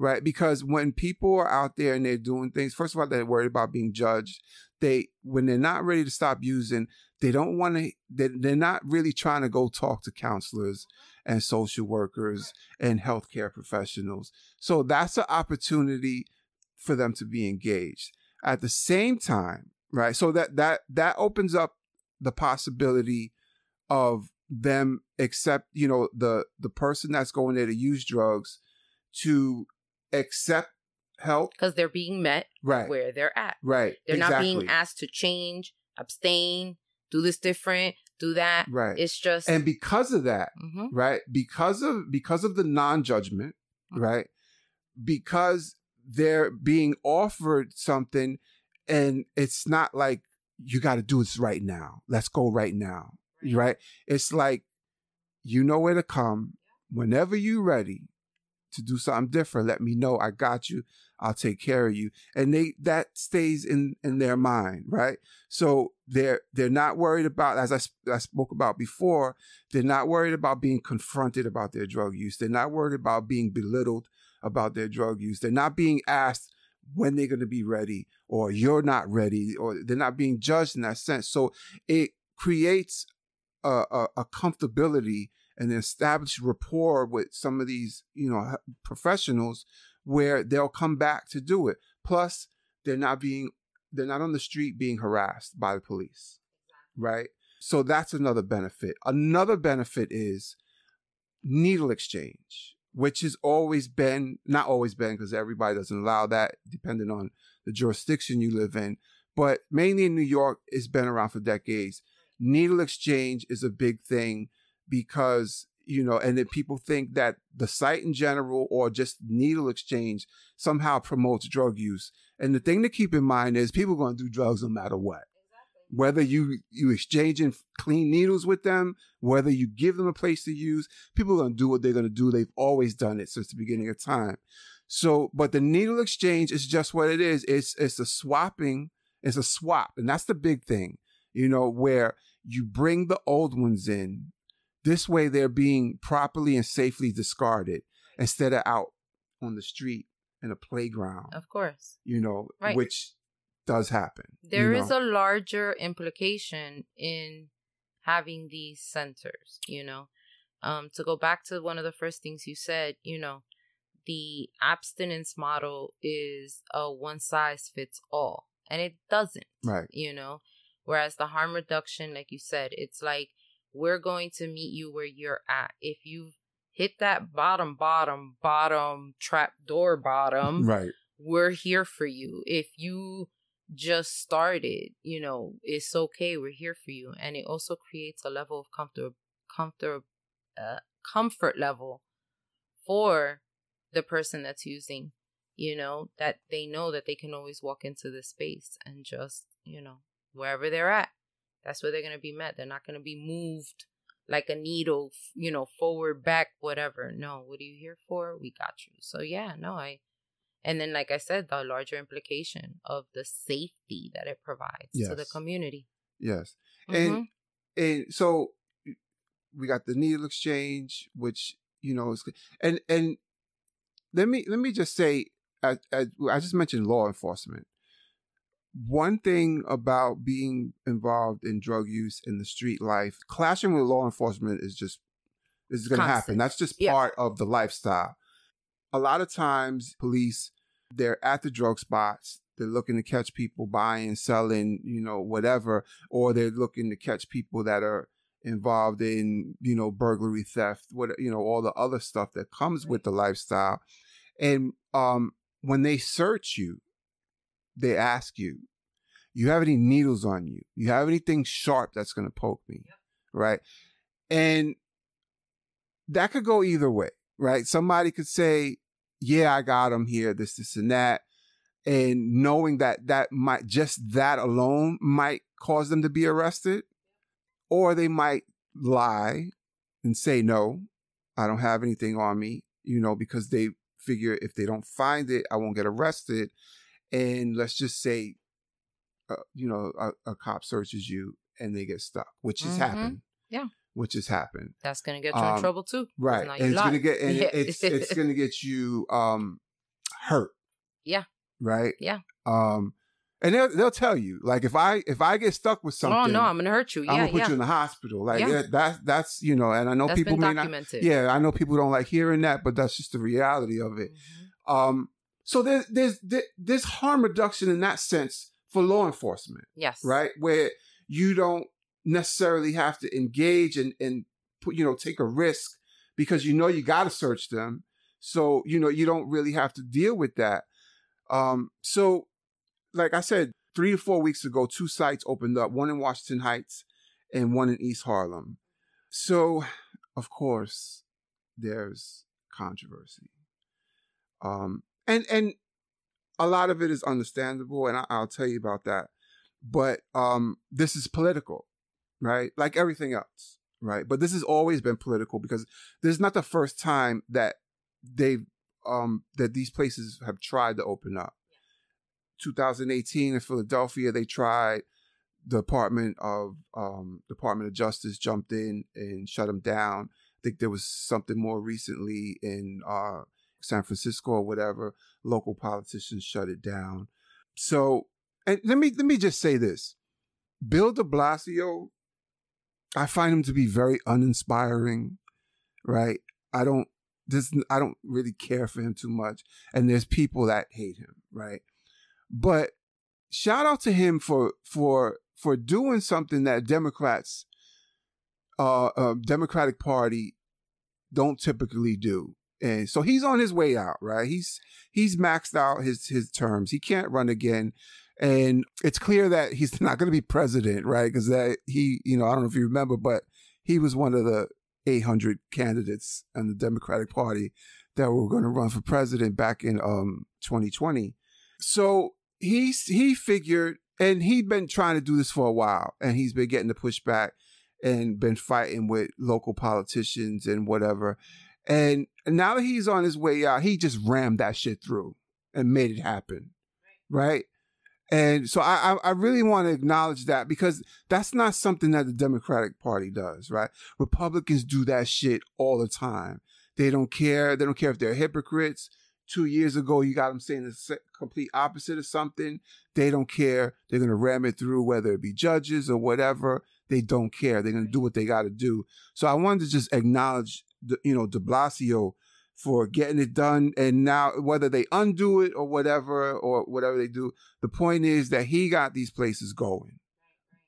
Right? Because when people are out there and they're doing things, first of all, they're worried about being judged. When they're not ready to stop using, they don't want to, they're not really trying to go talk to counselors and social workers and healthcare professionals. So that's an opportunity for them to be engaged. At the same time, right? So that opens up the possibility of them accept, you know, the person that's going there to use drugs to accept help because they're being met right where they're at. Right. They're exactly. Not being asked to change, abstain, do this different, do that. Right. It's just, and because of that, mm-hmm. right? Because of the non-judgment, mm-hmm. right? Because they're being offered something and it's not like you got to do this right now. Let's go right now. Right. Right? It's like, you know where to come whenever you're ready. to do something different, let me know. I got you. I'll take care of you. And that stays in their mind, right? So they're not worried about, as I spoke about before, they're not worried about being confronted about their drug use. They're not worried about being belittled about their drug use. They're not being asked when they're going to be ready or you're not ready, or they're not being judged in that sense. So it creates a comfortability and established rapport with some of these, professionals where they'll come back to do it. Plus, they're not on the street being harassed by the police, right? So that's another benefit. Another benefit is needle exchange, which has always been, not always been, because everybody doesn't allow that depending on the jurisdiction you live in, but mainly in New York, it's been around for decades. Needle exchange is a big thing because, and then people think that the site in general or just needle exchange somehow promotes drug use. And the thing to keep in mind is people are going to do drugs no matter what. Exactly. Whether you exchanging clean needles with them, whether you give them a place to use, people are going to do what they're going to do. They've always done it since the beginning of time. So, but the needle exchange is just what it is. It's a swapping, it's a swap. And that's the big thing, where you bring the old ones in. This way, they're being properly and safely discarded instead of out on the street in a playground. Of course. Right. Which does happen. There is a larger implication in having these centers, To go back to one of the first things you said, the abstinence model is a one size fits all, and it doesn't. Right. Whereas the harm reduction, like you said, it's like, we're going to meet you where you're at. If you've hit that bottom trap door bottom, right, we're here for you. If you just started, it's okay. We're here for you. And it also creates a level of comfort level for the person that's using, that they know that they can always walk into this space and just, wherever they're at. That's where they're going to be met. They're not going to be moved like a needle, forward, back, whatever. No, what are you here for? We got you. So, and then, like I said, the larger implication of the safety that it provides to the community. Yes. Mm-hmm. And so we got the needle exchange, which, is good. And let me just say, I just mentioned law enforcement. One thing about being involved in drug use in the street life, clashing with law enforcement is going to happen. That's just part of the lifestyle. A lot of times, police, they're at the drug spots. They're looking to catch people buying, selling, whatever, or they're looking to catch people that are involved in, burglary, theft, what, all the other stuff that comes with the lifestyle. And when they search you, they ask you have any needles on you? You have anything sharp that's going to poke me? Yep. Right? And that could go either way, right? Somebody could say, yeah, I got them here, this, and that. And knowing that might, just that alone might cause them to be arrested. Or they might lie and say, no, I don't have anything on me, because they figure if they don't find it, I won't get arrested. And let's just say, a cop searches you and they get stuck, which has happened. Yeah. Which has happened. That's going to get you in trouble too. Right. And it's going to get you hurt. Yeah. Right. Yeah. And they'll tell you, like, if I get stuck with something, I'm going to hurt you. Yeah, I'm going to put you in the hospital. Like that's and I know that's people may documented. I know people don't like hearing that, but that's just the reality of it. Mm-hmm. So there's harm reduction in that sense for law enforcement. Yes. Right? Where you don't necessarily have to engage and put, take a risk because you got to search them. So, you don't really have to deal with that. So, like I said, 3 to 4 weeks ago, 2 sites opened up, one in Washington Heights and one in East Harlem. So, of course, there's controversy. And a lot of it is understandable, and I'll tell you about that. But this is political, right? Like everything else, right? But this has always been political because this is not the first time that they've that these places have tried to open up. 2018 in Philadelphia, they tried. The Department of Justice jumped in and shut them down. I think there was something more recently in San Francisco or whatever. Local politicians shut it down. So, and let me just say this: Bill de Blasio, I find him to be very uninspiring. Right? I don't really care for him too much. And there's people that hate him. Right? But shout out to him for doing something that Democrats, Democratic Party, don't typically do. And so he's on his way out, right? He's maxed out his terms. He can't run again, and it's clear that he's not going to be president, right? Because that I don't know if you remember, but he was one of the 800 candidates in the Democratic Party that were going to run for president back in 2020. So he figured, and he'd been trying to do this for a while, and he's been getting the pushback and been fighting with local politicians and whatever. And now that he's on his way out, he just rammed that shit through and made it happen, right? And so I really want to acknowledge that, because that's not something that the Democratic Party does, right? Republicans do that shit all the time. They don't care. They don't care if they're hypocrites. 2 years ago, you got them saying the complete opposite of something. They don't care. They're going to ram it through, whether it be judges or whatever. They don't care. They're going to do what they got to do. So I wanted to just acknowledge, de Blasio for getting it done. And now, whether they undo it or whatever they do, the point is that he got these places going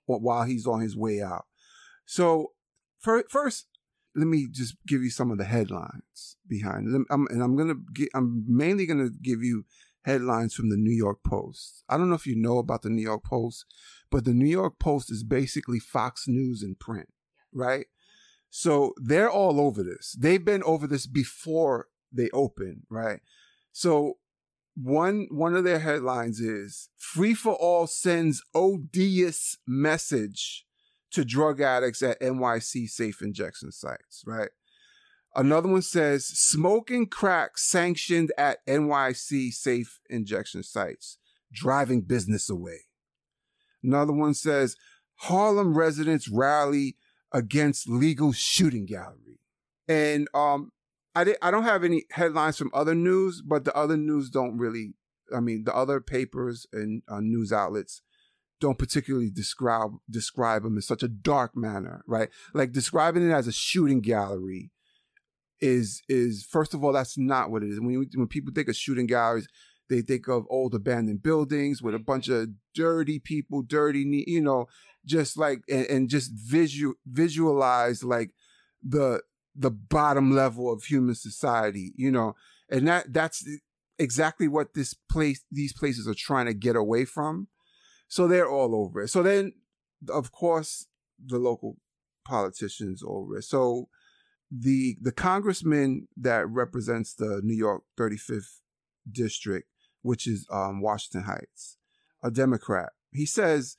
while he's on his way out. So first, let me just give you some of the headlines behind them. I'm mainly going to give you headlines from the New York Post. I don't know if you know about the New York Post, but the New York Post is basically Fox News in print, right? So they're all over this. They've been over this before they open, right? So one of their headlines is, Free for All sends odious message to drug addicts at NYC safe injection sites, right? Another one says, smoking crack sanctioned at NYC safe injection sites, driving business away. Another one says, Harlem residents rally against legal shooting gallery. And I don't have any headlines from other news, but the other news the other papers and news outlets don't particularly describe them in such a dark manner, right? Like, describing it as a shooting gallery is first of all, that's not what it is. When people think of shooting galleries, they think of old abandoned buildings with a bunch of dirty people, just like, and just visualize like the bottom level of human society, and that's exactly what these places are trying to get away from. So they're all over it. So then, of course, the local politicians over it. So the congressman that represents the New York 35th district, which is Washington Heights, a Democrat, he says,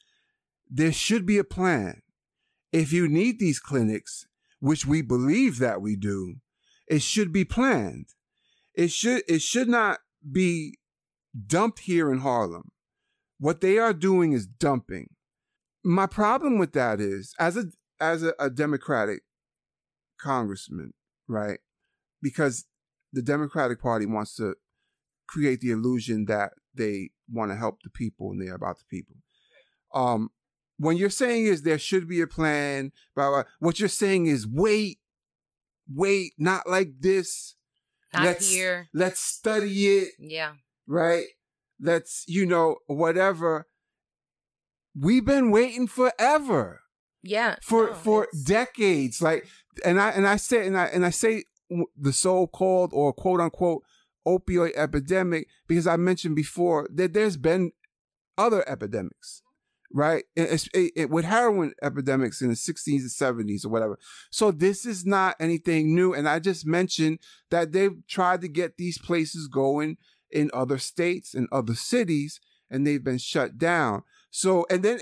there should be a plan. If you need these clinics, which we believe that we do, it should be planned. It should not be dumped here in Harlem. What they are doing is dumping. My problem with that is, as a Democratic congressman, right? Because the Democratic Party wants to create the illusion that they want to help the people and they're about the people. When you're saying is there should be a plan, blah, blah, what you're saying is wait, not like this. Not here. Let's study it. Yeah. Right. That's, whatever. We've been waiting forever. Yeah. For decades. Like, and I say the so-called or quote unquote opioid epidemic, because I mentioned before that there's been other epidemics, right? With heroin epidemics in the 60s and 70s or whatever. So this is not anything new. And I just mentioned that they've tried to get these places going in other states and other cities, and they've been shut down. So, and then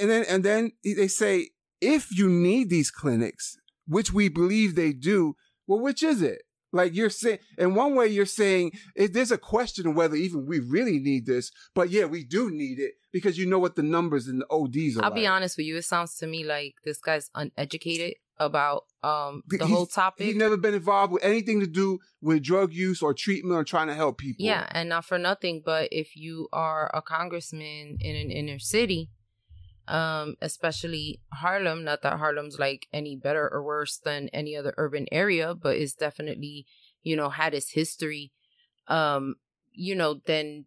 they say, if you need these clinics, which we believe they do, well, which is it? Like you're saying, in one way you're saying, there's a question of whether even we really need this, but yeah, we do need it because you know what the numbers and the ODs are. I'll be honest with you. It sounds to me like this guy's uneducated about the whole topic. He's never been involved with anything to do with drug use or treatment or trying to help people. Yeah, and not for nothing, but if you are a congressman in an inner city, especially Harlem, not that Harlem's like any better or worse than any other urban area, but it's definitely, you know, had its history, you know, then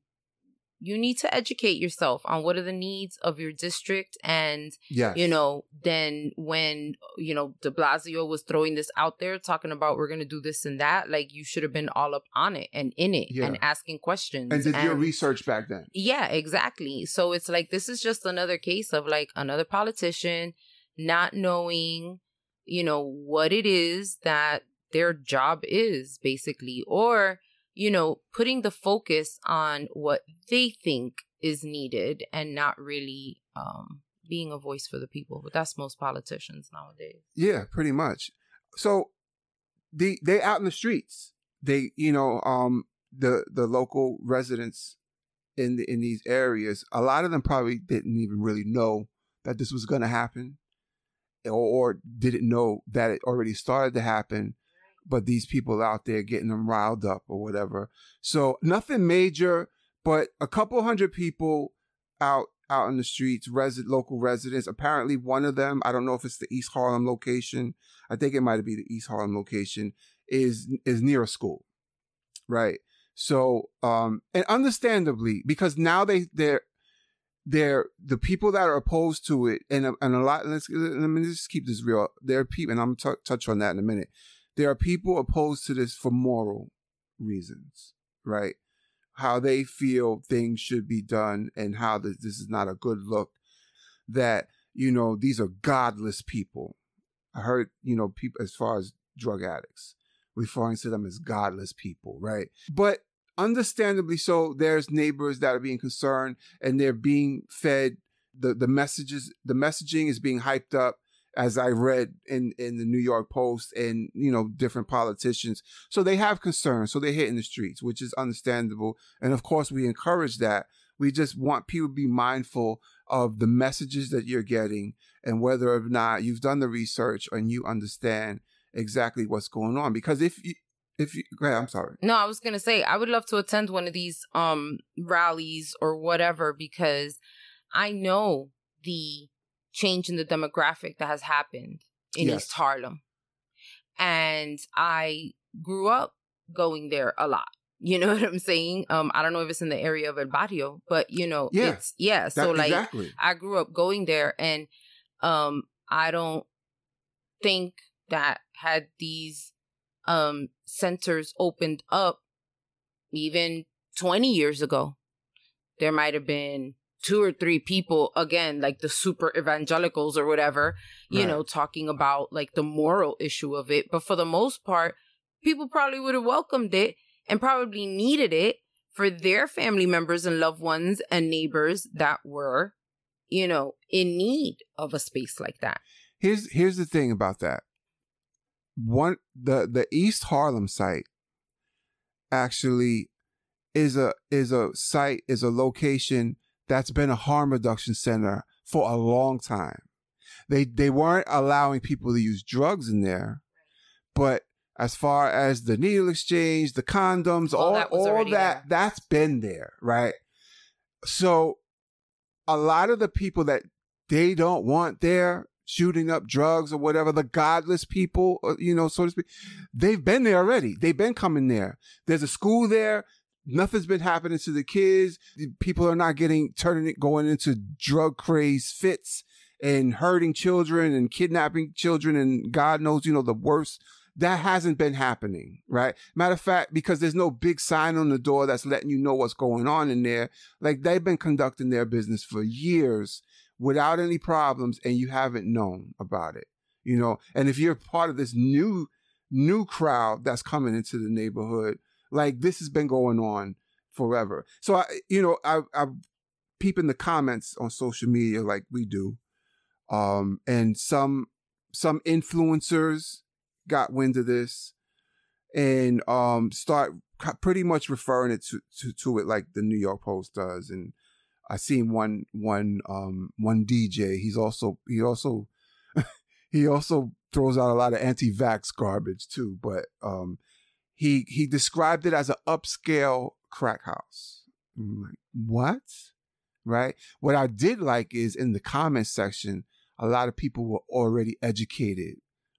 you need to educate yourself on what are the needs of your district. And, yes, you know, then when, you know, de Blasio was throwing this out there, talking about we're going to do this and that, like you should have been all up on it and in it, yeah, and asking questions. And did your research back then. Yeah, exactly. So it's like, this is just another case of like another politician not knowing, you know, what it is that their job is basically, or, you know, putting the focus on what they think is needed and not really being a voice for the people. But that's most politicians nowadays. Yeah, pretty much. So they out in the streets. They, you know, the local residents in these areas, a lot of them probably didn't even really know that this was going to happen, or didn't know that it already started to happen. But these people out there getting them riled up or whatever. So nothing major, but a couple hundred people out in the streets, local residents. Apparently one of them, I don't know if it's the East Harlem location. I think it might be the East Harlem location is near a school. Right. So, and understandably, because now they're the people that are opposed to it. And a lot, let me just keep this real. There are people, and I'm going to touch on that in a minute. There are people opposed to this for moral reasons, right? How they feel things should be done and how this is not a good look, that, you know, these are godless people. I heard, you know, people as far as drug addicts, referring to them as godless people, right? But understandably so, there's neighbors that are being concerned and they're being fed the messages. The messaging is being hyped up, as I read in the New York Post and, you know, different politicians. So they have concerns. So they're hitting the streets, which is understandable. And of course, we encourage that. We just want people to be mindful of the messages that you're getting and whether or not you've done the research and you understand exactly what's going on. Because if you go ahead, I'm sorry. No, I was going to say, I would love to attend one of these rallies or whatever, because I know the change in the demographic that has happened in, yes, East Harlem. And I grew up going there a lot. You know what I'm saying? I don't know if it's in the area of El Barrio, but you know, yeah, it's, yeah. So that, like, exactly. I grew up going there, and I don't think that had these centers opened up even 20 years ago, there might've been 2 or 3 people, again, like the super evangelicals or whatever, you right, know, talking about like the moral issue of it. But for the most part, people probably would have welcomed it and probably needed it for their family members and loved ones and neighbors that were, you know, in need of a space like that. Here's the thing about that. One, the East Harlem site actually is a location that's been a harm reduction center for a long time. They weren't allowing people to use drugs in there, but as far as the needle exchange, the condoms, all that, that's been there, right? So a lot of the people that they don't want there shooting up drugs or whatever, the godless people, you know, so to speak, they've been there already. They've been coming there. There's a school there. Nothing's been happening to the kids. People are not going into drug craze fits and hurting children and kidnapping children. And God knows, you know, the worst. That hasn't been happening, right? Matter of fact, because there's no big sign on the door that's letting you know what's going on in there. Like, they've been conducting their business for years without any problems, and you haven't known about it, you know? And if you're part of this new crowd that's coming into the neighborhood, like, this has been going on forever. So, I peep in the comments on social media like we do. And some influencers got wind of this and start pretty much referring it to it like the New York Post does. And I seen one DJ. He also he also throws out a lot of anti-vax garbage too. But he described it as an upscale crack house. I'm like, what? Right. What I did like is in the comments section, a lot of people were already educated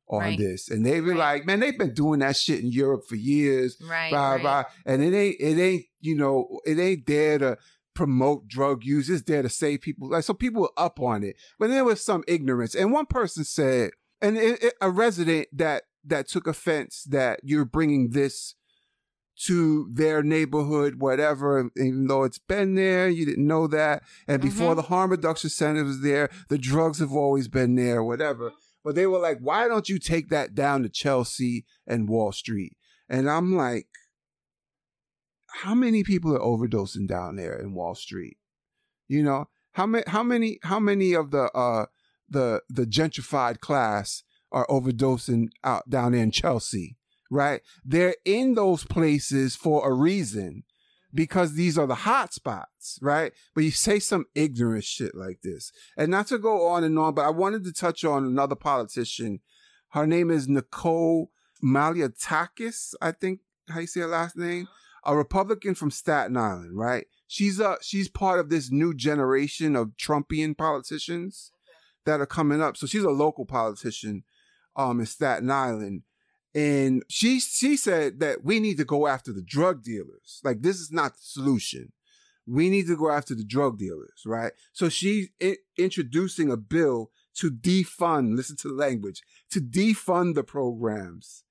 on this, and they were like, "Man, they've been doing that shit in Europe for years." Right. Blah blah. And it ain't there to promote drug use. It's there to save people. Like, so people were up on it, but there was some ignorance. And one person said, and a resident that took offense that you're bringing this to their neighborhood, whatever, even though it's been there, you didn't know that. And before the Harm Reduction Center was there, the drugs have always been there, whatever. But they were like, why don't you take that down to Chelsea and Wall Street? And I'm like, how many people are overdosing down there in Wall Street? You know, how many of the gentrified class are overdosing out down there in Chelsea? Right. They're in those places for a reason, because these are the hot spots. Right. But you say some ignorant shit like this, and not to go on and on, but I wanted to touch on another politician. Her name is Nicole Malliotakis, I think how you say her last name, a Republican from Staten Island. Right. She's part of this new generation of Trumpian politicians that are coming up. So she's a local politician in Staten Island. And she said that we need to go after the drug dealers. Like, this is not the solution. We need to go after the drug dealers, right? So she's introducing a bill to defund, listen to the language, to defund the programs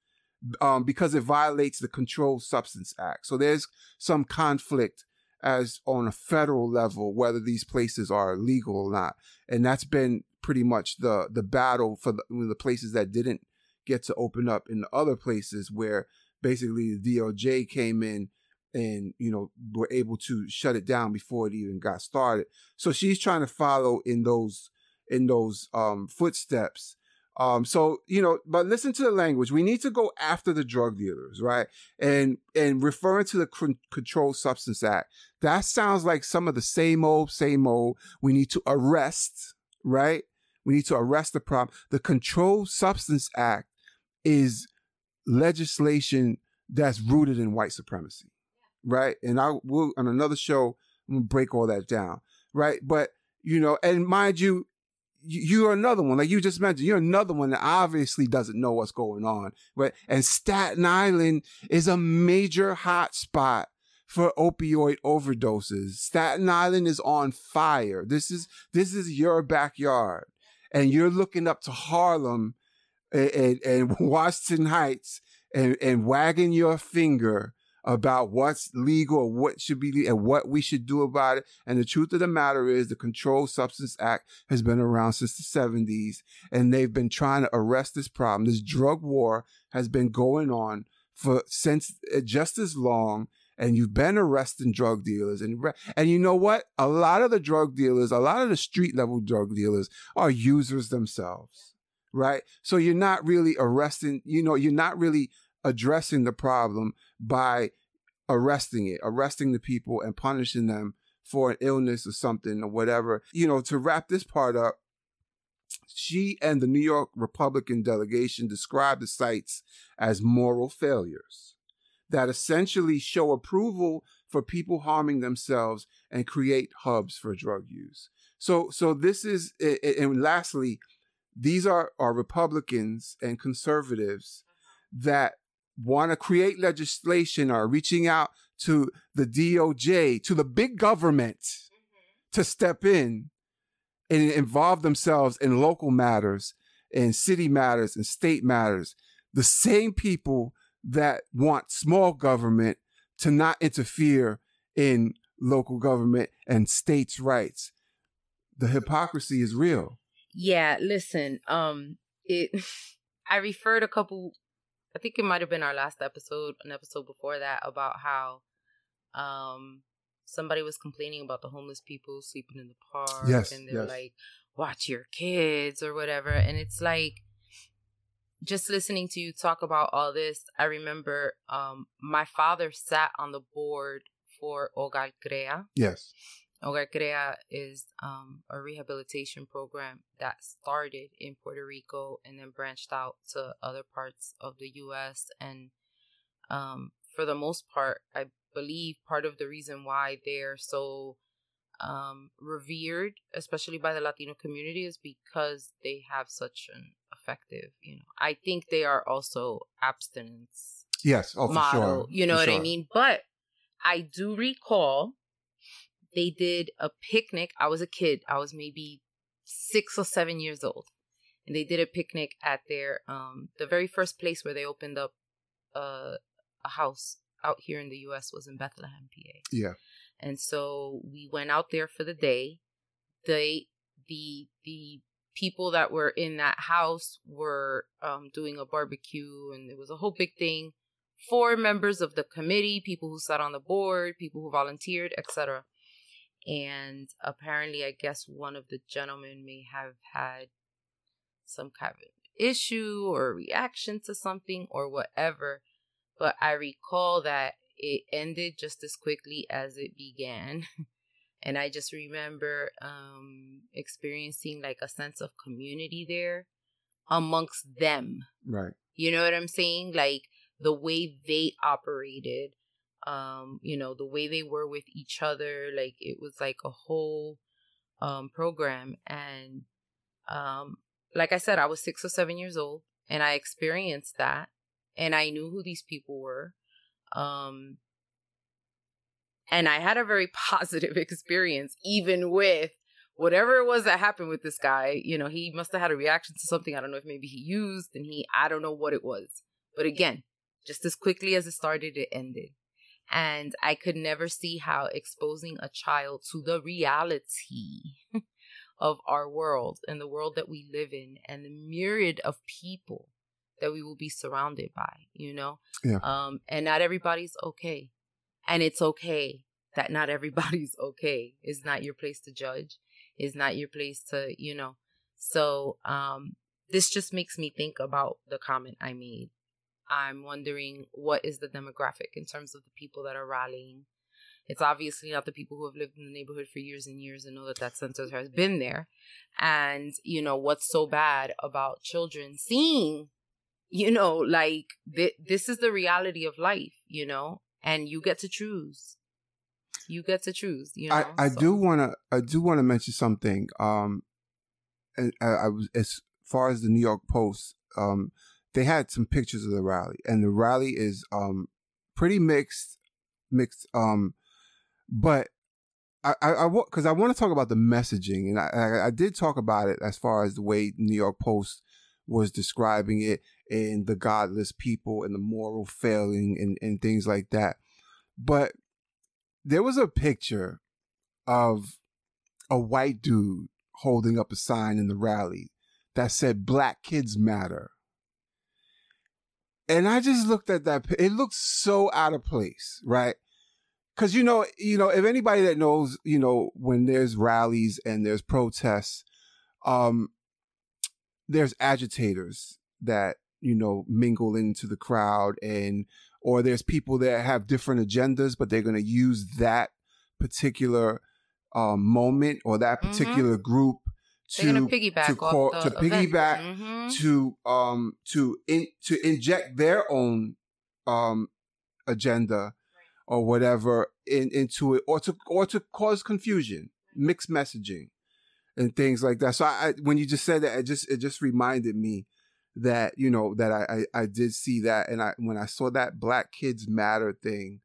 because it violates the Controlled Substance Act. So there's some conflict as on a federal level, whether these places are legal or not. And that's been pretty much the battle for the places that didn't get to open up in the other places, where basically the DOJ came in and, you know, were able to shut it down before it even got started. So she's trying to follow in those footsteps. So, you know, but listen to the language. We need to go after the drug dealers, right? And referring to the Controlled Substance Act, that sounds like some of the same old. We need to arrest, right? We need to arrest the problem. The Controlled Substance Act is legislation that's rooted in white supremacy, right? And I will, on another show, I'm gonna break all that down, right? But, you know, and mind you, you're another one, like you just mentioned, you're another one that obviously doesn't know what's going on, right? And Staten Island is a major hot spot for opioid overdoses. Staten Island is on fire. This is your backyard. And you're looking up to Harlem and Washington Heights and wagging your finger about what's legal or what should be and what we should do about it. And the truth of the matter is the Controlled Substance Act has been around since the 70s, and they've been trying to arrest this problem. This drug war has been going on since just as long, and you've been arresting drug dealers. And you know what? A lot of the drug dealers, a lot of the street level drug dealers are users themselves, right? So you're not really arresting, you know, you're not really addressing the problem by arresting the people and punishing them for an illness or something or whatever. You know, to wrap this part up, she and the New York Republican delegation described the sites as moral failures that essentially show approval for people harming themselves and create hubs for drug use. So this is, and lastly, these are Republicans and conservatives that want to create legislation, are reaching out to the DOJ, to the big government, to step in and involve themselves in local matters, in city matters, and state matters. The same people that want small government to not interfere in local government and states' rights. The hypocrisy is real. Yeah, listen, I referred a couple, I think it might have been our last episode, an episode before that, about how somebody was complaining about the homeless people sleeping in the park. Yes, and they're like, watch your kids or whatever. And it's like, just listening to you talk about all this, I remember my father sat on the board for Hogar Crea. Yes. Hogar Crea is a rehabilitation program that started in Puerto Rico and then branched out to other parts of the U.S. And for the most part, I believe part of the reason why they're so revered, especially by the Latino community, is because they have such an effective, you know, I think they are also abstinence. Yes. Oh, for model, sure. You know for what sure. I mean? But I do recall they did a picnic. I was a kid. I was maybe 6 or 7 years old. And they did a picnic at their, the very first place where they opened up a house out here in the U.S. was in Bethlehem, PA. Yeah. And so we went out there for the day. The people that were in that house were doing a barbecue, and it was a whole big thing. 4 members of the committee, people who sat on the board, people who volunteered, etc. And apparently, I guess one of the gentlemen may have had some kind of issue or reaction to something or whatever. But I recall that it ended just as quickly as it began. And I just remember experiencing like a sense of community there amongst them. Right. You know what I'm saying? Like the way they operated, you know, the way they were with each other. Like it was like a whole program. And like I said, I was 6 or 7 years old and I experienced that. And I knew who these people were. And I had a very positive experience, even with whatever it was that happened with this guy. You know, he must have had a reaction to something. I don't know if maybe he used and I don't know what it was. But again, just as quickly as it started, it ended. And I could never see how exposing a child to the reality of our world and the world that we live in and the myriad of people that we will be surrounded by, you know? Yeah. And not everybody's okay. And it's okay that not everybody's okay. It's not your place to judge. It's not your place to, you know. So this just makes me think about the comment I made. I'm wondering what is the demographic in terms of the people that are rallying. It's obviously not the people who have lived in the neighborhood for years and years and know that that center has been there. And, you know, what's so bad about children seeing, you know, like this is the reality of life, you know, and you get to choose. You know, I do want to mention something. I was, as far as the New York Post, they had some pictures of the rally, and the rally is pretty mixed. But because I want to talk about the messaging, and I did talk about it as far as the way New York Post was describing it, and the godless people and the moral failing and things like that. But there was a picture of a white dude holding up a sign in the rally that said Black Kids Matter. And I just looked at that. It looked so out of place, right? Because, you know, if anybody that knows, you know, when there's rallies and there's protests, there's agitators that, you know, mingle into the crowd, and or there's people that have different agendas, but they're going to use that particular moment or that particular group to inject their own agenda or whatever into it, or to cause confusion, mixed messaging, and things like that. So I when you just said that, it just reminded me that, you know, that I did see that. And when I saw that Black Kids Matter thing,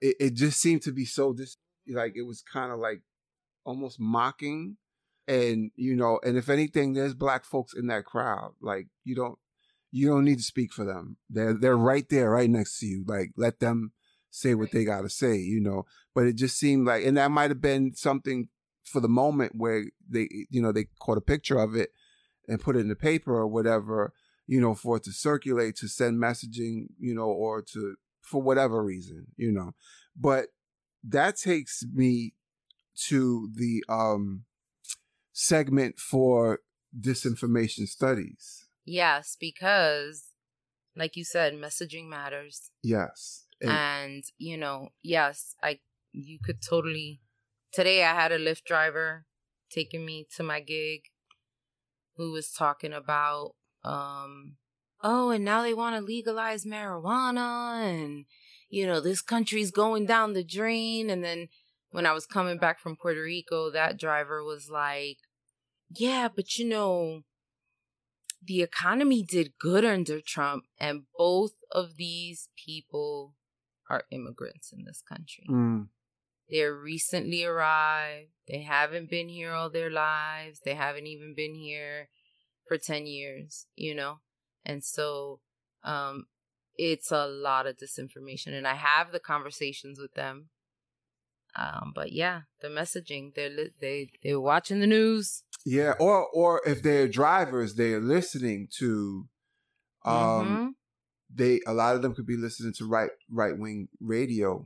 it just seemed to be so like it was kind of like almost mocking. And, you know, and if anything, there's Black folks in that crowd. Like, you don't need to speak for them. They're right there, right next to you. Like, let them say what they got to say, you know. But it just seemed like, and that might have been something for the moment where they, you know, they caught a picture of it and put it in the paper or whatever, you know, for it to circulate, to send messaging, you know, or to, for whatever reason, you know. But that takes me to the segment for disinformation studies. Yes, because, like you said, messaging matters. Yes. And you know, yes, you could totally... Today I had a Lyft driver taking me to my gig who was talking about, and now they want to legalize marijuana and, you know, this country's going down the drain. And then when I was coming back from Puerto Rico, that driver was like, yeah, but you know, the economy did good under Trump. And both of these people are immigrants in this country. Mm. They're recently arrived. They haven't been here all their lives. They haven't even been here for 10 years, you know? And so it's a lot of disinformation. And I have the conversations with them. But yeah, the messaging, they're watching the news. Yeah, or if they're drivers, they're listening to, a lot of them could be listening to right-wing radio.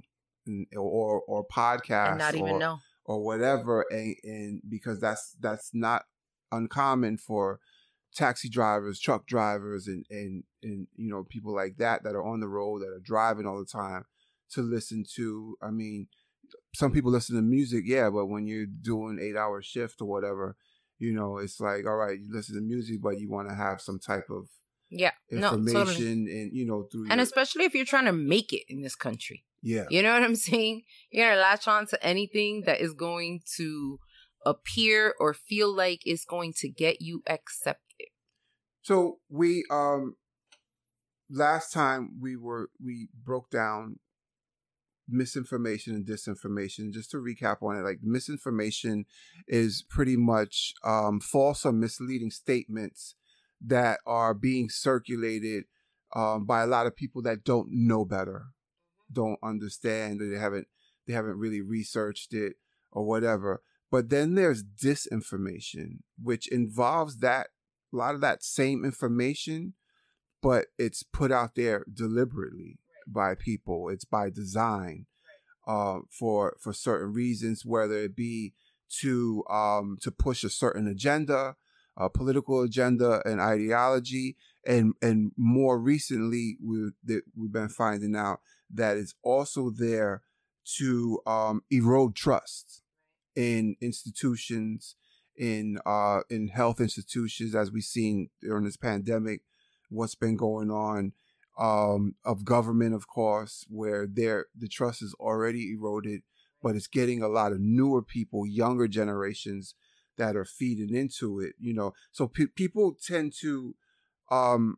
Or podcasts, and not even know, or whatever, and because that's not uncommon for taxi drivers, truck drivers, and you know, people like that are on the road, that are driving all the time, to listen to. I mean, some people listen to music, yeah, but when you're doing 8-hour shift or whatever, you know, it's like, all right, you listen to music, but you want to have some type of information, and you know, especially if you're trying to make it in this country. Yeah. You know what I'm saying? You're going to latch on to anything that is going to appear or feel like it's going to get you accepted. So we, last time we broke down misinformation and disinformation. Just to recap on it, like misinformation is pretty much false or misleading statements that are being circulated by a lot of people that don't know better, don't understand, or they haven't really researched it or whatever. But then there's disinformation, which involves a lot of that same information, but it's put out there deliberately by people. It's by design, for certain reasons, whether it be to push a certain agenda, a political agenda, an ideology, and more recently we've been finding out that is also there to erode trust in institutions, in health institutions, as we've seen during this pandemic, what's been going on, of government, of course, where the trust is already eroded, but it's getting a lot of newer people, younger generations that are feeding into it, you know. So people tend to... on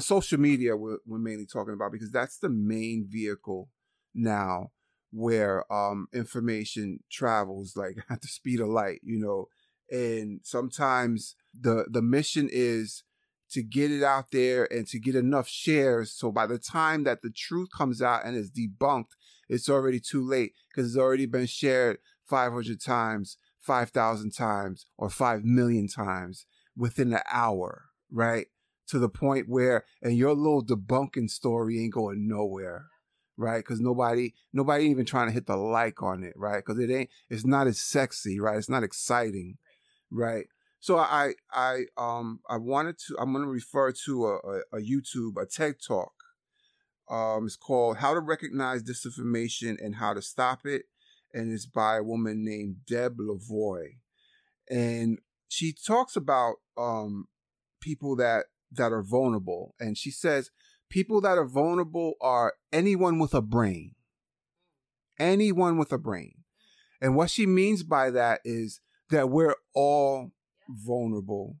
social media, we're mainly talking about, because that's the main vehicle now where information travels like at the speed of light, you know. And sometimes the mission is to get it out there and to get enough shares, so by the time that the truth comes out and is debunked, it's already too late, because it's already been shared 500 times, 5,000 times, or 5 million times within an hour, right? To the point where, and your little debunking story ain't going nowhere, right? Because nobody even trying to hit the like on it, right? Because it's not as sexy, right? It's not exciting, right? So I'm going to refer to a YouTube, a TED Talk. It's called How to Recognize Disinformation and How to Stop It. And it's by a woman named Deb Lavoy. And she talks about people that are vulnerable. And she says, people that are vulnerable are anyone with a brain. And what she means by that is that we're all vulnerable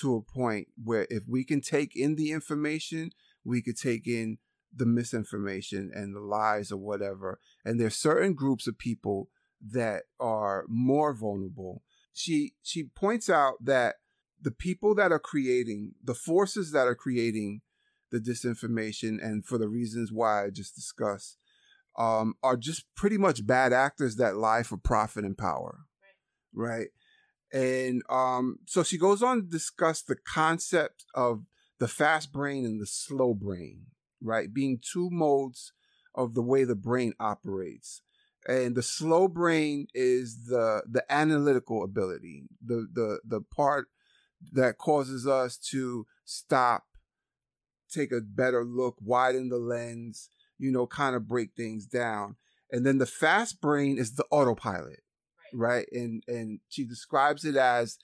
to a point where if we can take in the information, we could take in the misinformation and the lies or whatever. And there's certain groups of people that are more vulnerable. She points out that the people that are creating, the forces that are creating the disinformation, and for the reasons why I just discussed, are just pretty much bad actors that lie for profit and power, right? And so she goes on to discuss the concept of the fast brain and the slow brain, right? Being two modes of the way the brain operates. And the slow brain is the analytical ability, the part that causes us to stop, take a better look, widen the lens, you know, kind of break things down. And then the fast brain is the autopilot, right? And she describes it as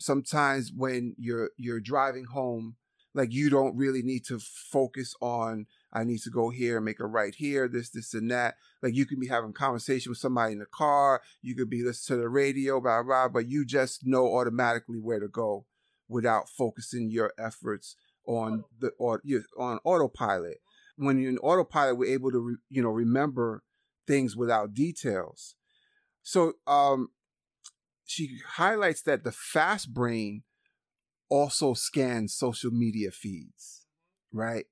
sometimes when you're driving home, like you don't really need to focus on, I need to go here and make a right here, this, and that. Like you can be having a conversation with somebody in the car. You could be listening to the radio, blah, blah, but you just know automatically where to go without focusing your efforts on on autopilot. When you're in autopilot, we're able to remember things without details. So she highlights that the fast brain also scans social media feeds, right?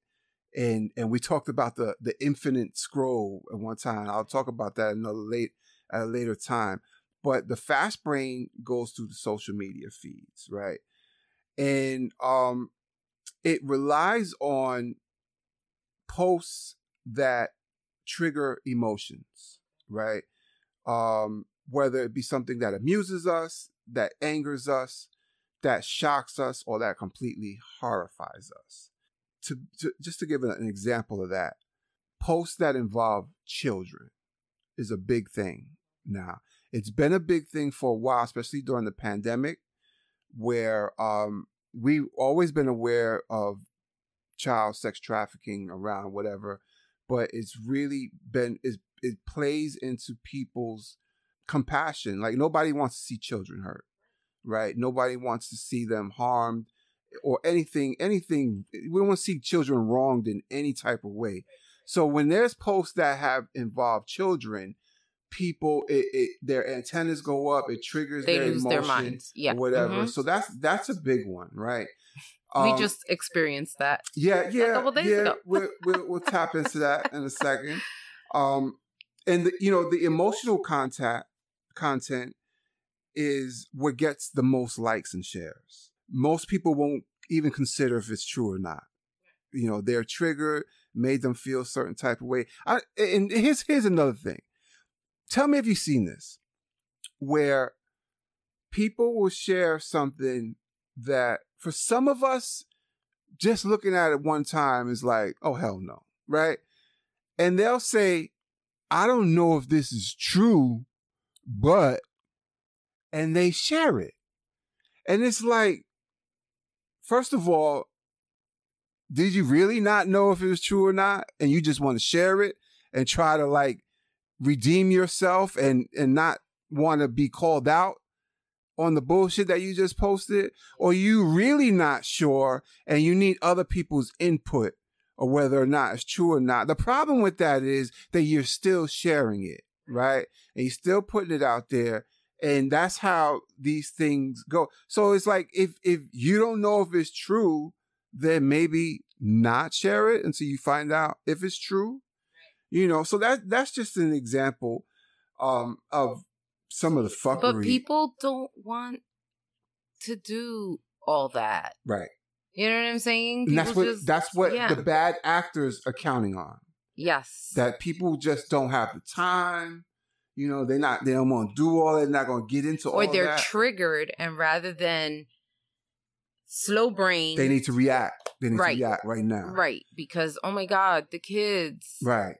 And we talked about the infinite scroll at one time. I'll talk about that at a later time. But the fast brain goes through the social media feeds, right? And it relies on posts that trigger emotions, right? Whether it be something that amuses us, that angers us, that shocks us, or that completely horrifies us. Just to give an example of that, posts that involve children is a big thing now. It's been a big thing for a while, especially during the pandemic, where we've always been aware of child sex trafficking around, whatever, but it's really been, it plays into people's compassion. Like nobody wants to see children hurt, right? Nobody wants to see them harmed or anything. We don't want to see children wronged in any type of way. So when there's posts that have involved children, people, their antennas go up, it triggers their emotions, their minds. Yeah. Or whatever. Mm-hmm. So that's a big one, right? We just experienced that. Yeah, a couple days ago. We'll tap into that in a second. And the emotional content is what gets the most likes and shares. Most people won't even consider if it's true or not. You know, they're triggered, made them feel a certain type of way. And here's another thing. Tell me if you've seen this, where people will share something that for some of us, just looking at it one time is like, oh, hell no, right? And they'll say, I don't know if this is true, but, and they share it. And it's like, first of all, did you really not know if it was true or not? And you just want to share it and try to like redeem yourself and not want to be called out on the bullshit that you just posted? Or you really not sure and you need other people's input or whether or not it's true or not? The problem with that is that you're still sharing it, right? And you're still putting it out there. And that's how these things go. So it's like, if you don't know if it's true, then maybe not share it until you find out if it's true. You know, so that's just an example of some of the fuckery. But people don't want to do all that. Right. You know what I'm saying? And that's what the bad actors are counting on. Yes. That people just don't have the time. You know, they don't want to do all that. They're not going to get into all that. Or they're triggered, and rather than slow brain, they need to react. They need to react right now. Right. Because, oh my God, the kids. Right.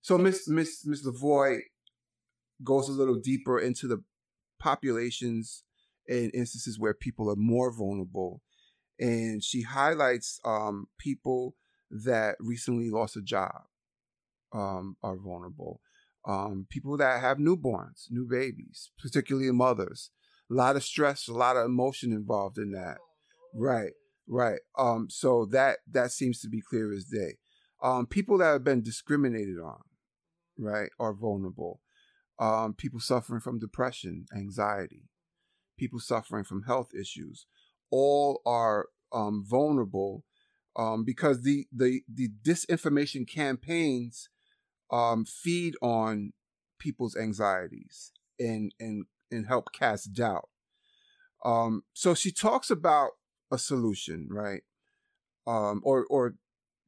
So Miss Lavoy goes a little deeper into the populations and instances where people are more vulnerable. And she highlights people that recently lost a job are vulnerable. People that have newborns, new babies, particularly mothers. A lot of stress, a lot of emotion involved in that. Right. So that seems to be clear as day. People that have been discriminated on, right, are vulnerable. People suffering from depression, anxiety, people suffering from health issues, all are vulnerable because the disinformation campaigns feed on people's anxieties and help cast doubt. So she talks about a solution, right? Or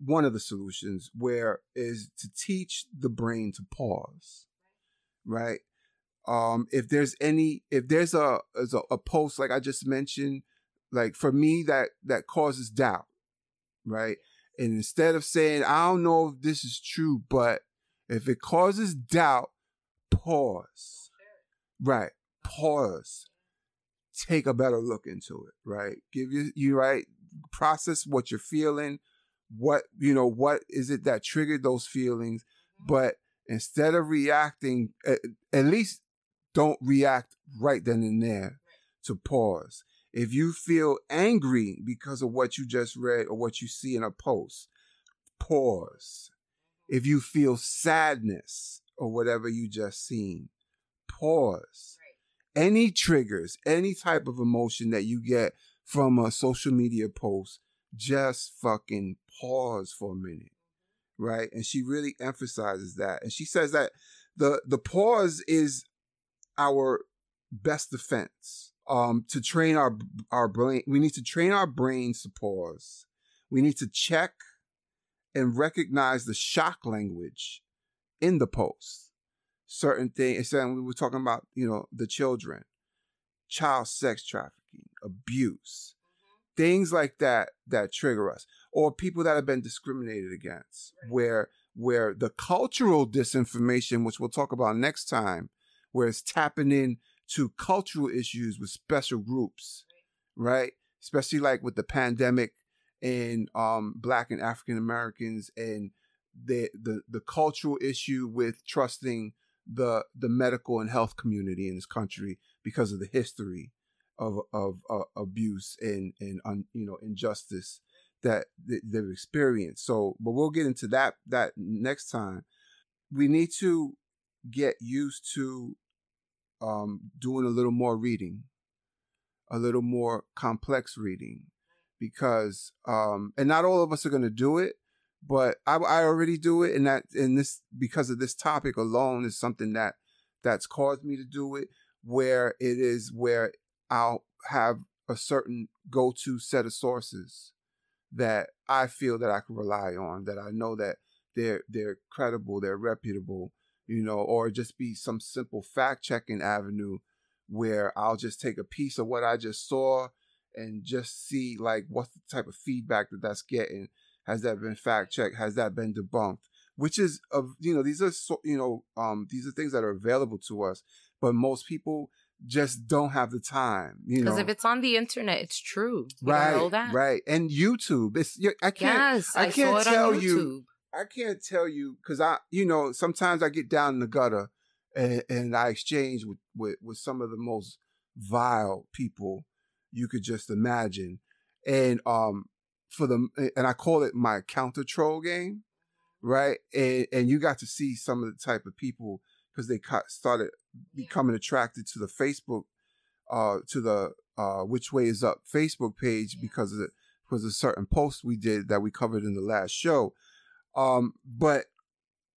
one of the solutions where is to teach the brain to pause, right? If there's a post like I just mentioned like for me, that causes doubt, right? And instead of saying, I don't know if this is true, but if it causes doubt, pause. Right. Pause. Take a better look into it, right? Give you right, process what you're feeling, what is it that triggered those feelings, but instead of reacting, at least don't react right then and there, to pause. If you feel angry because of what you just read or what you see in a post, pause. If you feel sadness or whatever you just seen, pause. Right. Any triggers, any type of emotion that you get from a social media post, just fucking pause for a minute, right? And she really emphasizes that. And she says that the pause is our best defense. To train our brain, we need to train our brains to pause. We need to check and recognize the shock language in the post. Certain things, and we were talking about, the children, child sex trafficking, abuse, things like that trigger us, or people that have been discriminated against, where the cultural disinformation, which we'll talk about next time, where it's tapping in to cultural issues with special groups, right? Especially like with the pandemic and Black and African Americans, and the cultural issue with trusting the medical and health community in this country because of the history of abuse and injustice that they've experienced. So, but we'll get into that next time. We need to get used to doing a little more reading, a little more complex reading, because and not all of us are going to do it, but I already do it, and this because of this topic alone is something that's caused me to do it, where I'll have a certain go-to set of sources that I feel that I can rely on, that I know that they're credible, they're reputable, or just be some simple fact-checking avenue where I'll just take a piece of what I just saw and just see, like, what's the type of feedback that's getting. Has that been fact-checked? Has that been debunked? Which is, these are things that are available to us, but most people just don't have the time, Because if it's on the internet, it's true. You know that. Right. And YouTube. I can't tell you, because I sometimes I get down in the gutter and I exchange with some of the most vile people you could just imagine. And I call it my counter troll game, right? And you got to see some of the type of people, because they started becoming attracted to the Facebook, to the Which Way Is Up Facebook page, because of a certain post we did that we covered in the last show. But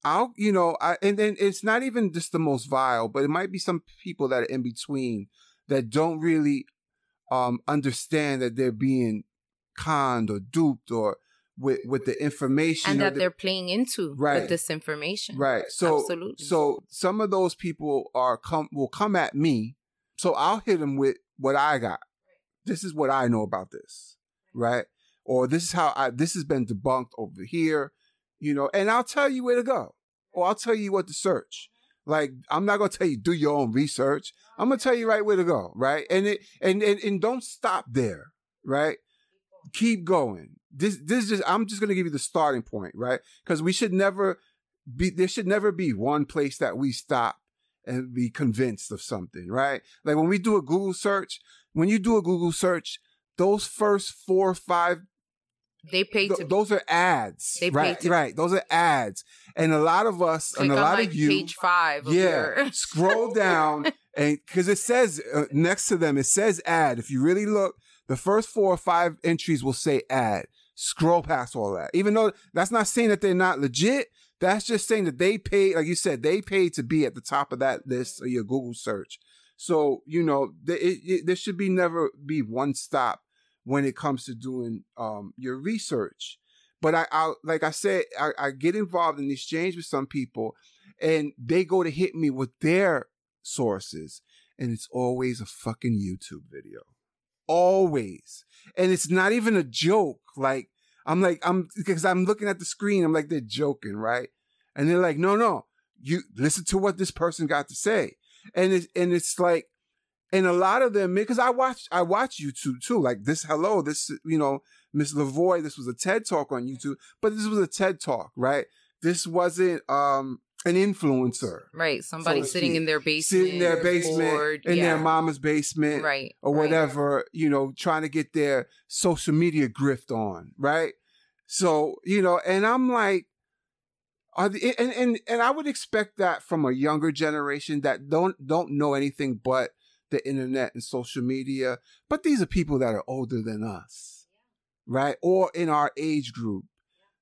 and then it's not even just the most vile, but it might be some people that are in between that don't really understand that they're being conned or duped or with the information, and that they're playing into with this information. Right. So, absolutely. So some of those people will come at me. So I'll hit them with what I got. This is what I know about this. Right. Or this is how this has been debunked over here. And I'll tell you where to go, or I'll tell you what to search. Like, I'm not going to tell you, do your own research. I'm going to tell you right where to go. Right. And don't stop there. Right. Keep going. I'm just going to give you the starting point. Right. Because there should never be one place that we stop and be convinced of something. Right. Like when we do a Google search, those first 4 or 5, they pay to those are ads. They right, pay to right. Those are ads. And a lot of us, click and a lot of you, page 5. Yeah. Scroll down, and because it says next to them, it says ad. If you really look, the first 4 or 5 entries will say ad. Scroll past all that. Even though that's not saying that they're not legit, that's just saying that they pay, like you said, they pay to be at the top of that list of your Google search. So, there should be never be one stop when it comes to doing your research. But I get involved in exchange with some people, and they go to hit me with their sources, and it's always a fucking YouTube video. always. And it's not even a joke. I'm because I'm looking at the screen. I'm like, they're joking, right? And they're like, no, you listen to what this person got to say. And it's like, and a lot of them, because I watch YouTube too. Like this, hello, this, you know, Miss Lavoy, this was a TED Talk on YouTube, but this was a TED Talk, right? This wasn't an influencer, right? Somebody sitting in their basement, bored, in their mama's basement, right, or whatever, right. You know, trying to get their social media grift on, right? So, you know, and I'm like, and I would expect that from a younger generation that don't know anything but the internet and social media. But these are people that are older than us, right, or in our age group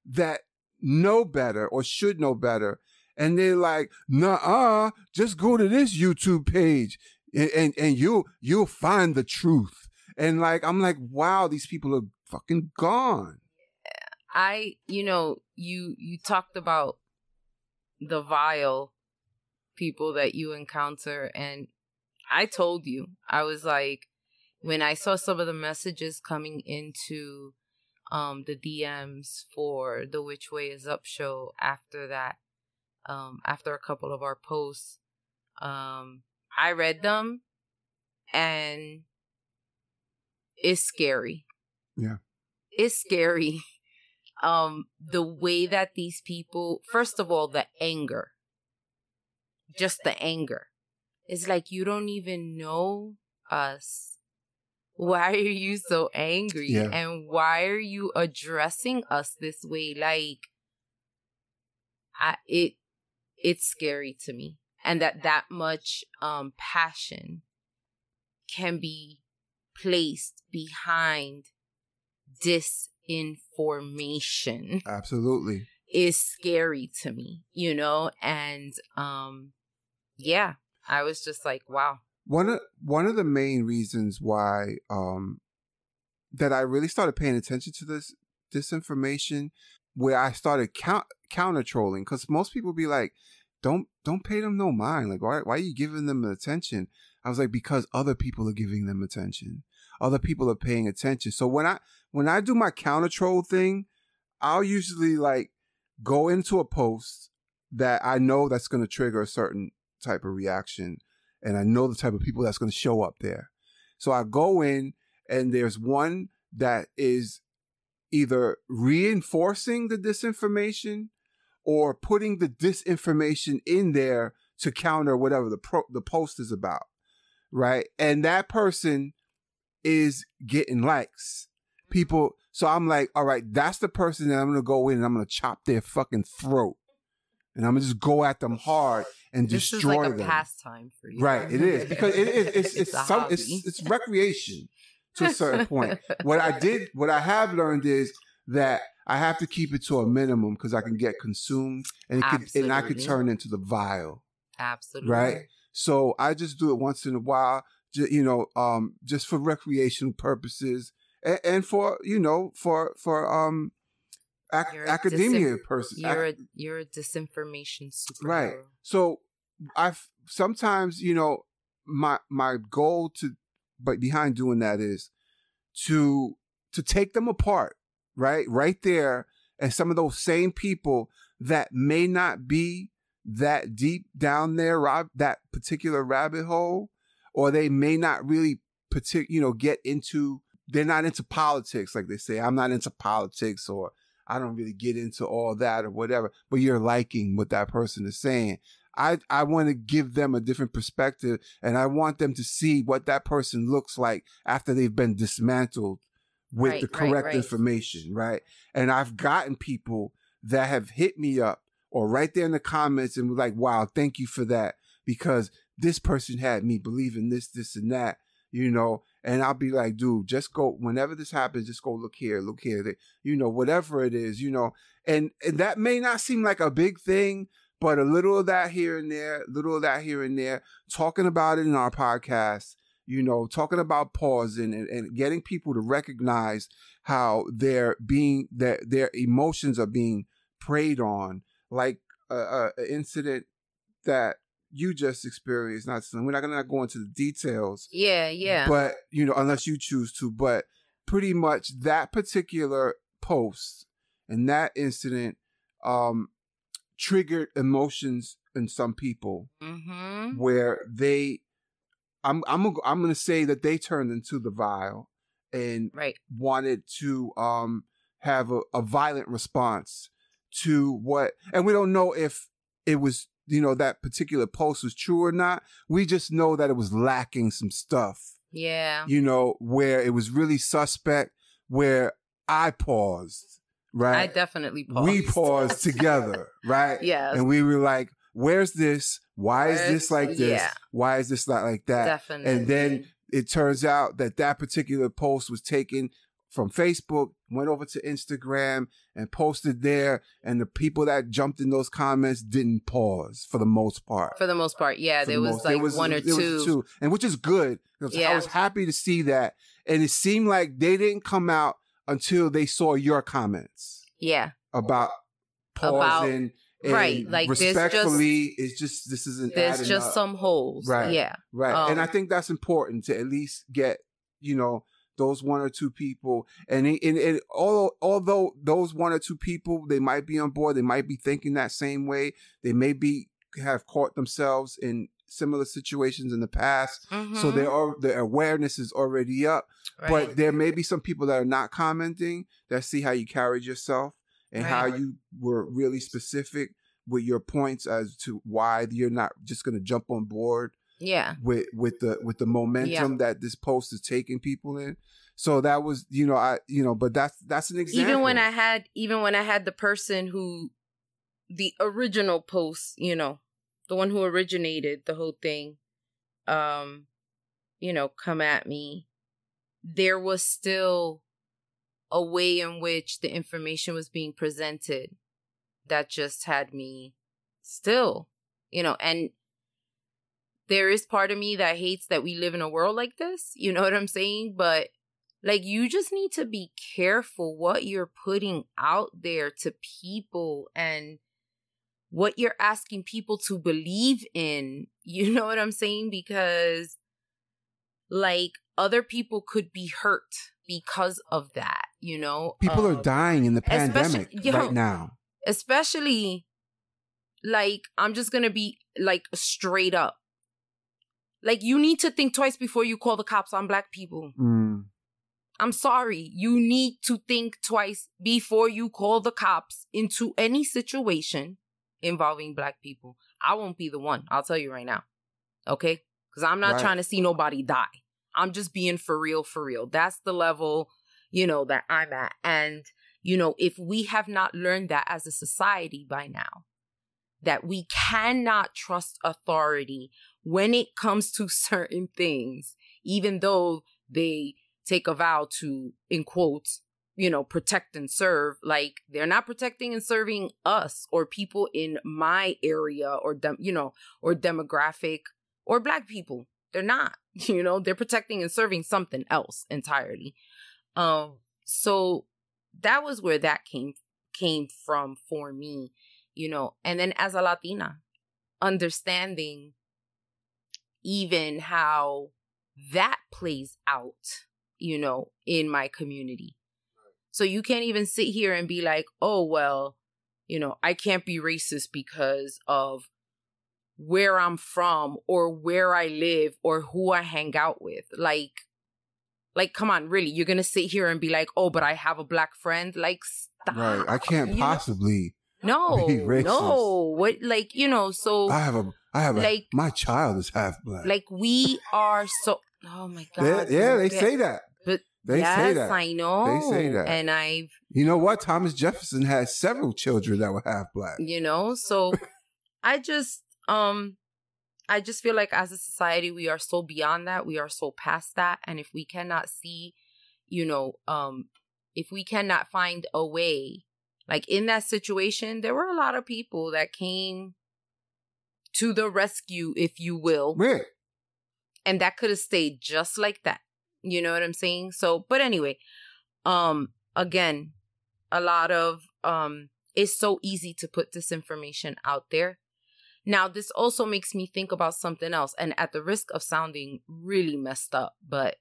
that know better or should know better. And they're like, nah, just go to this YouTube page and you'll find the truth. And like, I'm like, wow, these people are fucking gone. You talked about the vile people that you encounter. And I told you, I was like, when I saw some of the messages coming into the DMs for the Which Way Is Up show after that, after a couple of our posts, I read them, and it's scary. Yeah. It's scary. The way that these people, first of all, the anger, just the anger. It's like, you don't even know us. Why are you so angry? Yeah. And why are you addressing us this way? Like, It's scary to me, and that much passion can be placed behind disinformation. Absolutely. Is scary to me, you know? And I was just like, wow. One of the main reasons why that I really started paying attention to this disinformation, where I started counter trolling, because most people be like, don't pay them no mind. Like, why are you giving them attention? I was like, because other people are giving them attention. Other people are paying attention. So when I do my counter troll thing, I'll usually like go into a post that I know that's going to trigger a certain type of reaction, and I know the type of people that's going to show up there. So I go in, and there's one that is either reinforcing the disinformation or putting the disinformation in there to counter whatever the post is about, right? And that person is getting likes. People, so I'm like, all right, that's the person that I'm going to go in and I'm going to chop their fucking throat. And I'm going to just go at them hard and destroy them. This is like a pastime for you. Right, it is. Because it's recreation. To a certain point. What I have learned is that I have to keep it to a minimum, because I can get consumed and I could turn into the vile. Absolutely. Right. So I just do it once in a while, you know, just for recreational purposes and for, you know, for academia person. You're a disinformation superhero. Right. So sometimes, you know, my goal to, but behind doing that is to take them apart, right? Right there. And some of those same people that may not be that deep down there, that particular rabbit hole, or they may not really, they're not into politics. Like they say, I'm not into politics, or I don't really get into all that or whatever, but you're liking what that person is saying. I want to give them a different perspective, and I want them to see what that person looks like after they've been dismantled with the correct information, right? And I've gotten people that have hit me up or right there in the comments and were like, wow, thank you for that, because this person had me believing this, and that, you know, and I'll be like, dude, just go, whenever this happens, just go look here, you know, whatever it is, you know, and that may not seem like a big thing, but a little of that here and there, talking about it in our podcast, you know, talking about pausing and getting people to recognize how their emotions are being preyed on. Like an incident that you just experienced. Not we're not going to go into the details. Yeah. But, you know, unless you choose to. But pretty much that particular post and that incident triggered emotions in some people where they, I'm going to say that they turned into the vile and wanted to have a violent response to what, and we don't know if it was, you know, that particular post was true or not. We just know that it was lacking some stuff. Yeah. You know, where it was really suspect, where I paused, right? I definitely paused. We paused together, right? Yes. And we were like, where's this? Why is this like this? Yeah. Why is this not like that? Definitely. And then it turns out that that particular post was taken from Facebook, went over to Instagram and posted there. And the people that jumped in those comments didn't pause for the most part. Yeah. There was one or two. And which is good. I was happy to see that. And it seemed like they didn't come out until they saw your comments. Yeah. About pausing. Like respectfully, there's just some holes. Right. Yeah. Right. And I think that's important to at least get, you know, those one or two people. And although those one or two people, they might be on board, they might be thinking that same way. They may be have caught themselves in similar situations in the past. Mm-hmm. So their awareness is already up. Right. But there may be some people that are not commenting that see how you carried yourself and how you were really specific with your points as to why you're not just going to jump on board. Yeah. With the momentum that this post is taking people in. So that was, you know, but that's an example. Even when I had the person who the original post, you know, the one who originated the whole thing, you know, come at me, there was still a way in which the information was being presented that just had me still, you know, and there is part of me that hates that we live in a world like this. You know what I'm saying? But like, you just need to be careful what you're putting out there to people and what you're asking people to believe in. You know what I'm saying? Because like other people could be hurt because of that, you know? People are dying in the pandemic right now. Especially like, I'm just going to be like straight up. Like, you need to think twice before you call the cops on Black people. Mm. I'm sorry. You need to think twice before you call the cops into any situation involving Black people. I won't be the one. I'll tell you right now. Okay? Because I'm not trying to see nobody die. I'm just being for real, for real. That's the level, you know, that I'm at. And, you know, if we have not learned that as a society by now, that we cannot trust authority when it comes to certain things, even though they take a vow to, in quotes, you know, protect and serve, like they're not protecting and serving us or people in my area or, you know, or demographic or Black people. They're not, you know, they're protecting and serving something else entirely. So that was where that came from for me, you know, and then as a Latina, understanding even how that plays out, you know, in my community. So you can't even sit here and be like, oh, well, you know, I can't be racist because of where I'm from or where I live or who I hang out with. Like, come on, really, you're going to sit here and be like, oh, but I have a Black friend? Like, stop. Right. I can't possibly be racist. No. What, like, you know, so I have like, my child is half Black. Like, we are so, oh my God. They say that. But they say that. I know. They say that. And I've, you know what? Thomas Jefferson had several children that were half Black. You know, so I just feel like as a society, we are so beyond that. We are so past that. And if we cannot see, you know, if we cannot find a way, like in that situation, there were a lot of people that came to the rescue, if you will. Really? And that could have stayed just like that. You know what I'm saying? So, but anyway, again, a lot of, it's so easy to put disinformation out there. Now, this also makes me think about something else, and at the risk of sounding really messed up, but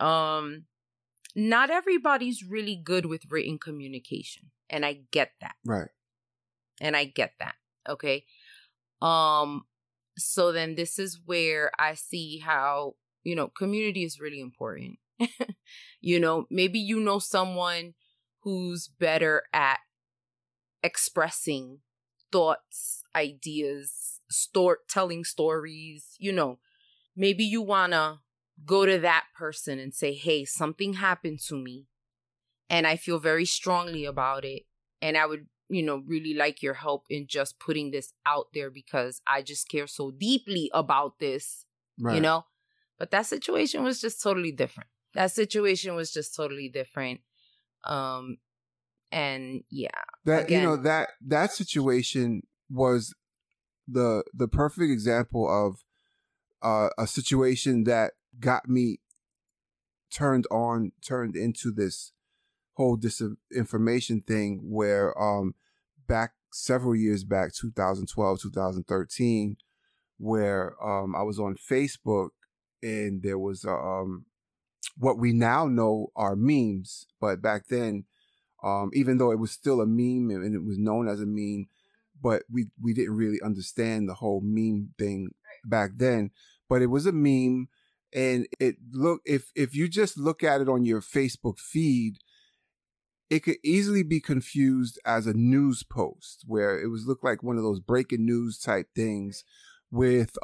not everybody's really good with written communication, and I get that. Right. And I get that. Okay. So then this is where I see how, you know, community is really important. You know, maybe you know someone who's better at expressing thoughts, ideas, telling stories, you know. Maybe you want to go to that person and say, hey, something happened to me and I feel very strongly about it. And I would, you know, really like your help in just putting this out there because I just care so deeply about this, right. You know. But that situation was just totally different. And yeah, that again, you know, that situation was the perfect example of a situation that got me turned into this whole disinformation thing where back several years back, 2012, 2013, where I was on Facebook and there was what we now know are memes, but back then. Even though it was still a meme and it was known as a meme, but we didn't really understand the whole meme thing back then. But it was a meme, and it if you just look at it on your Facebook feed, it could easily be confused as a news post where it was looked like one of those breaking news type things with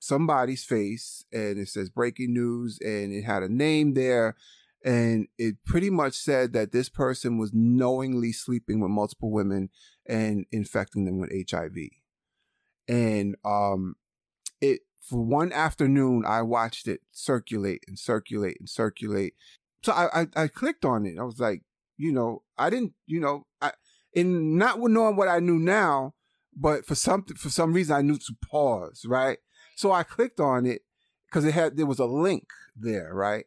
somebody's face, and it says breaking news, and it had a name there. And it pretty much said that this person was knowingly sleeping with multiple women and infecting them with HIV. And for one afternoon, I watched it circulate. So I clicked on it. I was like, you know, I didn't, you know, and not knowing what I knew now, but for some reason I knew to pause, right? So I clicked on it because there was a link there, right?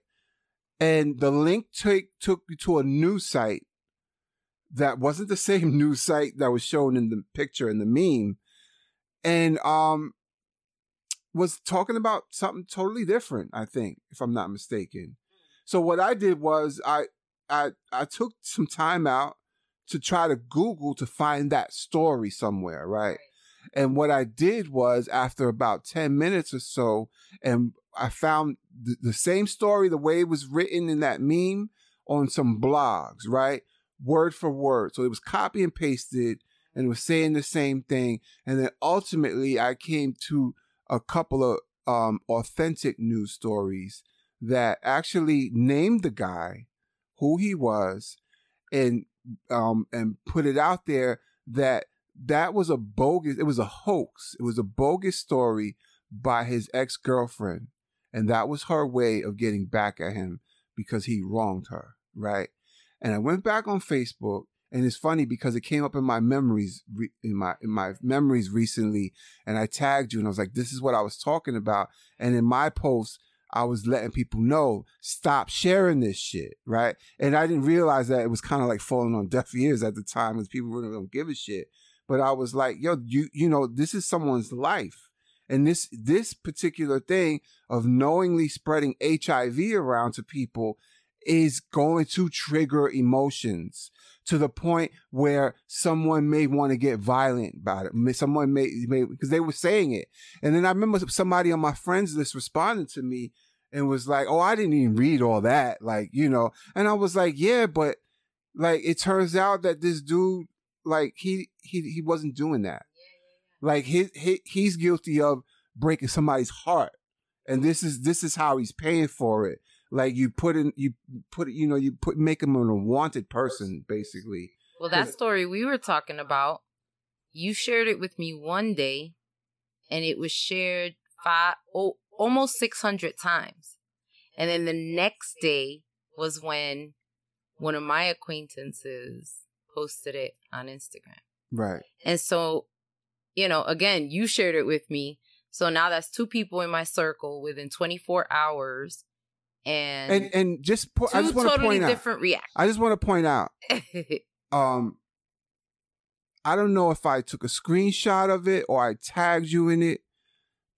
And the link took you to a news site that wasn't the same news site that was shown in the picture in the meme, and was talking about something totally different, I think, if I'm not mistaken. So what I did was I took some time out to try to Google to find that story somewhere, right? And what I did was after about 10 minutes or so, and I found the same story, the way it was written in that meme on some blogs, right? Word for word. So it was copy and pasted and it was saying the same thing. And then ultimately I came to a couple of authentic news stories that actually named the guy, who he was, and put it out there that was it was a hoax. It was a bogus story by his ex-girlfriend. And that was her way of getting back at him because he wronged her, right? And I went back on Facebook, and it's funny because it came up in my memories recently, and I tagged you, and I was like, this is what I was talking about. And in my post, I was letting people know, stop sharing this shit, right? And I didn't realize that it was kind of like falling on deaf ears at the time because people really don't give a shit. But I was like, yo, you know, this is someone's life. And this particular thing of knowingly spreading HIV around to people is going to trigger emotions to the point where someone may want to get violent about it. Someone may because they were saying it. And then I remember somebody on my friends list responded to me and was like, oh, I didn't even read all that. Like, you know, and I was like, yeah, but like, it turns out that this dude, like he wasn't doing that. Like he's guilty of breaking somebody's heart, and this is how he's paying for it. Like make him an unwanted person, basically. Well, that story we were talking about, you shared it with me one day, and it was shared almost 600 times, and then the next day was when one of my acquaintances posted it on Instagram. Right, and so. You know, again, you shared it with me. So now that's two people in my circle within 24 hours. And just I just want to point out. I just want to point out I don't know if I took a screenshot of it or I tagged you in it,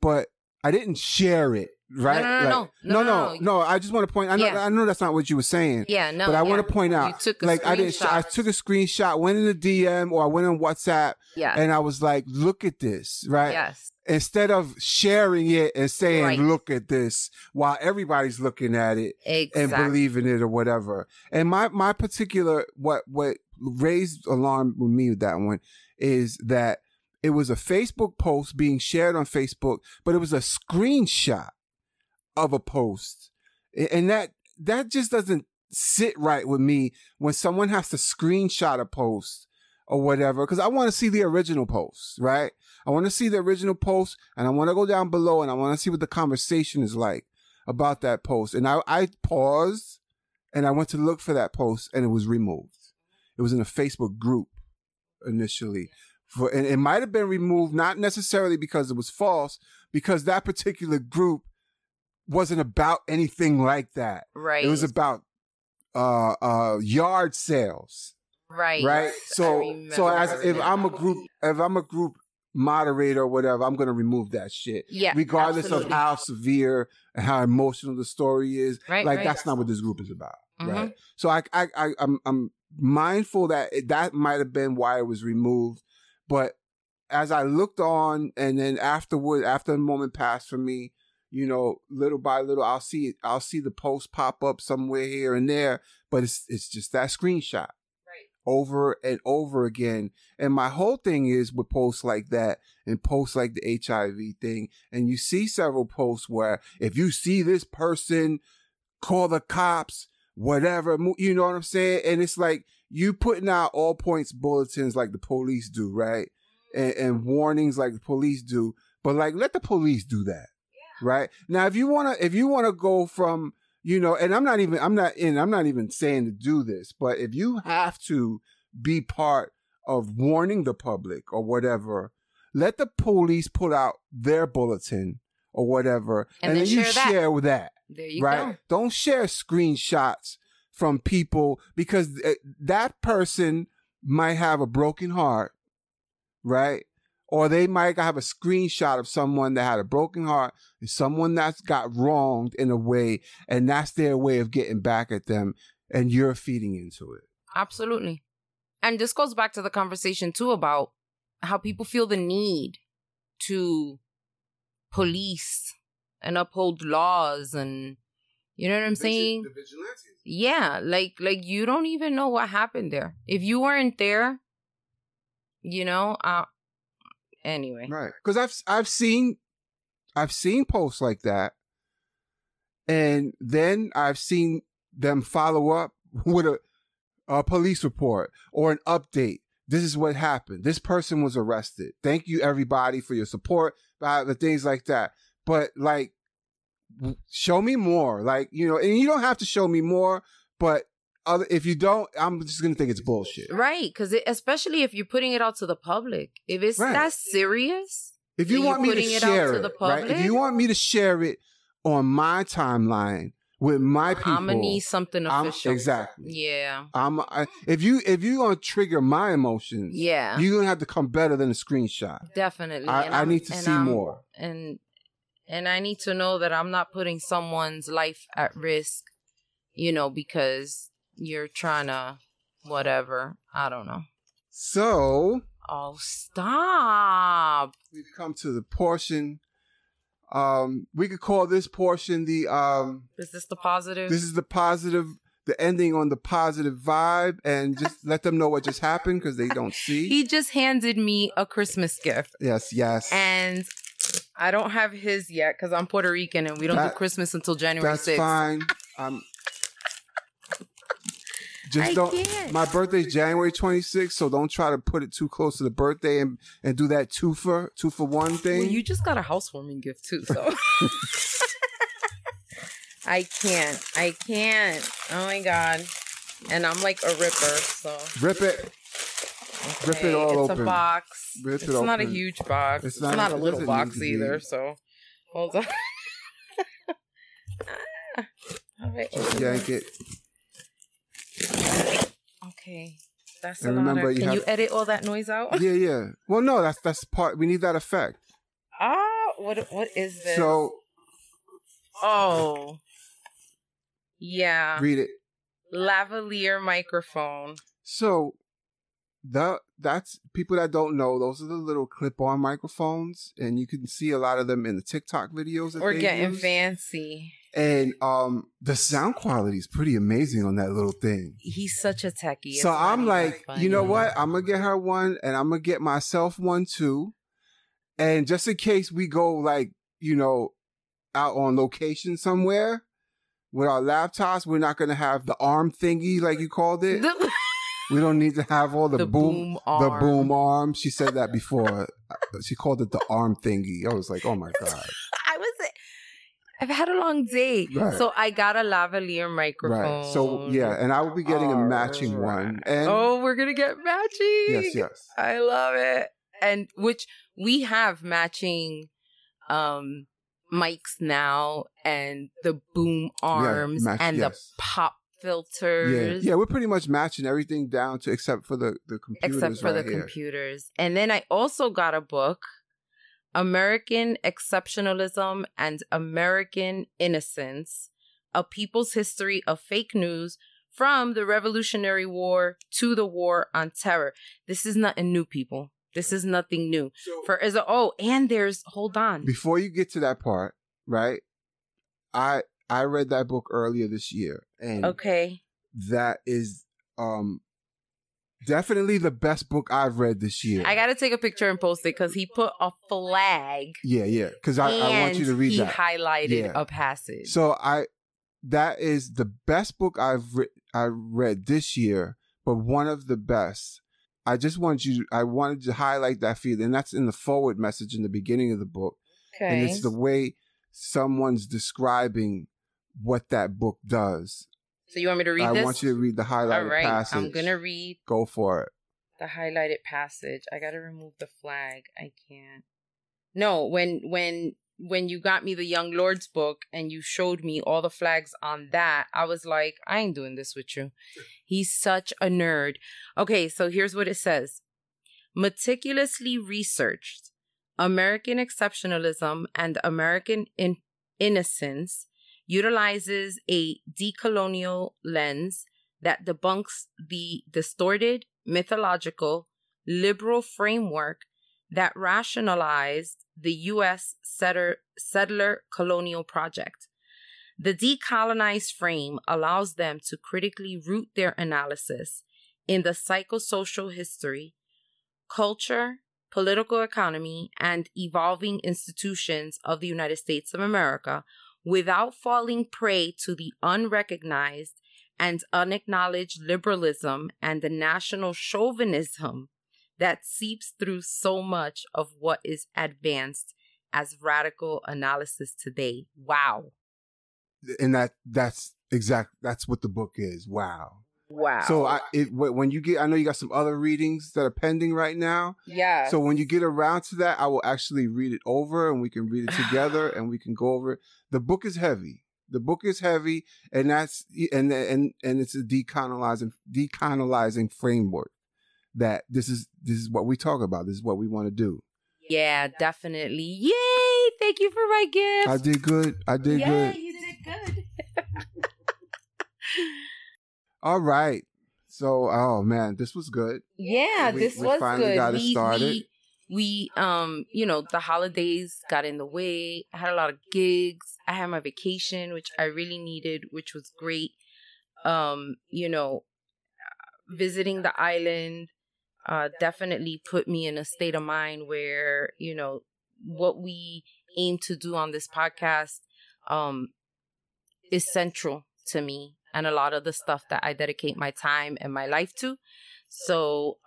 but I didn't share it, right? No. I just want to point. I know that's not what you were saying. Yeah, no. But I want to point out, I took a screenshot, went in the DM or I went on WhatsApp, and I was like, "Look at this," right? Yes. Instead of sharing it and saying, "Look at this," while everybody's looking at it and believing it or whatever. And my particular what raised alarm with me with that one is that it was a Facebook post being shared on Facebook, but it was a screenshot of a post, and that just doesn't sit right with me when someone has to screenshot a post or whatever, because I want to see the original post, right? I want to see the original post, and I want to go down below, and I want to see what the conversation is like about that post. And I paused, and I went to look for that post, and it was removed. It was in a Facebook group initially. And it might have been removed, not necessarily because it was false, because that particular group wasn't about anything like that. Right. It was about yard sales. Right. Right. So if I'm a group moderator or whatever, I'm going to remove that shit. Yeah, regardless of how severe and how emotional the story is. Right, that's not what this group is about. Mm-hmm. Right. So I'm mindful that that might have been why it was removed. But as I looked on, and then after the moment passed for me, you know, little by little, I'll see the post pop up somewhere here and there, but it's just that screenshot over and over again. And my whole thing is with posts like that and posts like the HIV thing. And you see several posts where if you see this person, call the cops, whatever, you know what I'm saying? And it's like you putting out all points bulletins like the police do, right? And warnings like the police do, but like let the police do that. Yeah. Right? Now, if you want to go from, you know, and I'm not even saying to do this, but if you have to be part of warning the public or whatever, let the police put out their bulletin or whatever, and then you share with that. There you go. Don't share screenshots from people, because that person might have a broken heart, right? Or they might have a screenshot of someone that had a broken heart and someone that's got wronged in a way, and that's their way of getting back at them, and you're feeding into it. Absolutely. And this goes back to the conversation, too, about how people feel the need to police and uphold laws, and you know what I'm saying? The vigilantes. Yeah, like you don't even know what happened there. If you weren't there, you know... Anyway, right? Because I've seen posts like that, and then I've seen them follow up with a police report or an update. This is what happened. This person was arrested. Thank you, everybody, for your support. The things like that. But like, show me more. Like, you know, and you don't have to show me more, but. If you don't, I'm just going to think it's bullshit. Right, because especially if you're putting it out to the public. If it's that serious, if you want me to share it, if you want me to share it on my timeline with my people, I'm going to need something official. Exactly. Yeah. If you're going to trigger my emotions, you're going to have to come better than a screenshot. Definitely. I need to see more. And I need to know that I'm not putting someone's life at risk, you know, because... You're trying to whatever. I don't know. So. Oh, stop. We've come to the portion. We could call this portion the. Is this the positive? This is the positive. The ending on the positive vibe, and just let them know what just happened because they don't see. He just handed me a Christmas gift. Yes. And I don't have his yet because I'm Puerto Rican and we don't do Christmas until January 6th. That's fine. My birthday's January 26th, so don't try to put it too close to the birthday and do that two for one thing. Well, you just got a housewarming gift too, so I can't. Oh my God. And I'm like a ripper, so rip it. Okay, rip it all open. It's a box. It's not a huge box. It's not a little box either, so hold on. All right. Just yank it. Okay. That's and a remember, lot of, can you edit all that noise out? Yeah, yeah. Well, no, that's part. We need that effect. Oh, what is this? So, oh, yeah. Read it. Lavalier microphone. So, that's people that don't know. Those are the little clip-on microphones, and you can see a lot of them in the TikTok videos. That We're getting use. Fancy. And the sound quality is pretty amazing on that little thing. He's such a techie. So I'm like, you know what? I'm going to get her one and I'm going to get myself one too. And just in case we go like, you know, out on location somewhere with our laptops, we're not going to have the arm thingy like you called it. We don't need to have all the boom arm. She said that before. She called it the arm thingy. I was like, oh my God. I've had a long day. Right. So I got a lavalier microphone. Right. So, yeah. And I will be getting a matching one. And oh, we're going to get matching. Yes, yes. I love it. And which we have matching mics now and the boom arms and the pop filters. Yeah. Yeah, we're pretty much matching everything down to except for the computers. Except for the computers. And then I also got a book. American Exceptionalism and American Innocence, A People's History of Fake News from the Revolutionary War to the War on Terror. This is nothing new, people. This is nothing new. Hold on. Before you get to that part, right? I read that book earlier this year. And that is definitely the best book I've read this year. I got to take a picture and post it because he put a flag. Yeah, yeah. Because I want you to read that. And he highlighted a passage. So that is the best book I read this year, but one of the best. I wanted to highlight that for you. And that's in the forward message in the beginning of the book. Okay. And it's the way someone's describing what that book does. So you want me to read this? I want you to read the highlighted passage. I'm going to read. Go for it. The highlighted passage. I got to remove the flag. I can't. No, when you got me the Young Lords book and you showed me all the flags on that, I was like, I ain't doing this with you. He's such a nerd. Okay, so here's what it says. Meticulously researched, American Exceptionalism and American Innocence utilizes a decolonial lens that debunks the distorted, mythological, liberal framework that rationalized the U.S. settler colonial project. The decolonized frame allows them to critically root their analysis in the psychosocial history, culture, political economy, and evolving institutions of the United States of America, without falling prey to the unrecognized and unacknowledged liberalism and the national chauvinism that seeps through so much of what is advanced as radical analysis today. Wow. And that's what the book is. Wow. Wow. So I know you got some other readings that are pending right now. Yeah. So when you get around to that, I will actually read it over and we can read it together and we can go over it. The book is heavy. The book is heavy, and that's it's a decolonizing framework that this is what we talk about. This is what we want to do. Yeah, definitely. Yay! Thank you for my gift. I did Yay, good. Yeah, you did good. All right. So, oh man, this was good. Yeah, this was finally good. Got it started. We the holidays got in the way. I had a lot of gigs. I had my vacation, which I really needed, which was great. Visiting the island definitely put me in a state of mind where, you know, what we aim to do on this podcast is central to me. And a lot of the stuff that I dedicate my time and my life to. So,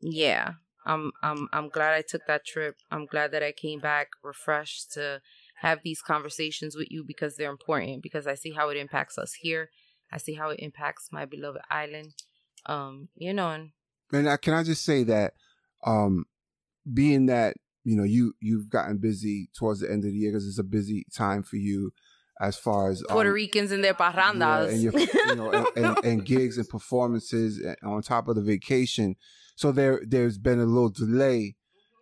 yeah, I'm glad I took that trip. I'm glad that I came back refreshed to have these conversations with you because they're important, because I see how it impacts us here. I see how it impacts my beloved island. And can I just say that being that, you know, you've gotten busy towards the end of the year because it's a busy time for you. as far as Puerto Ricans and their parrandas, and gigs and performances, and on top of the vacation. So there's been a little delay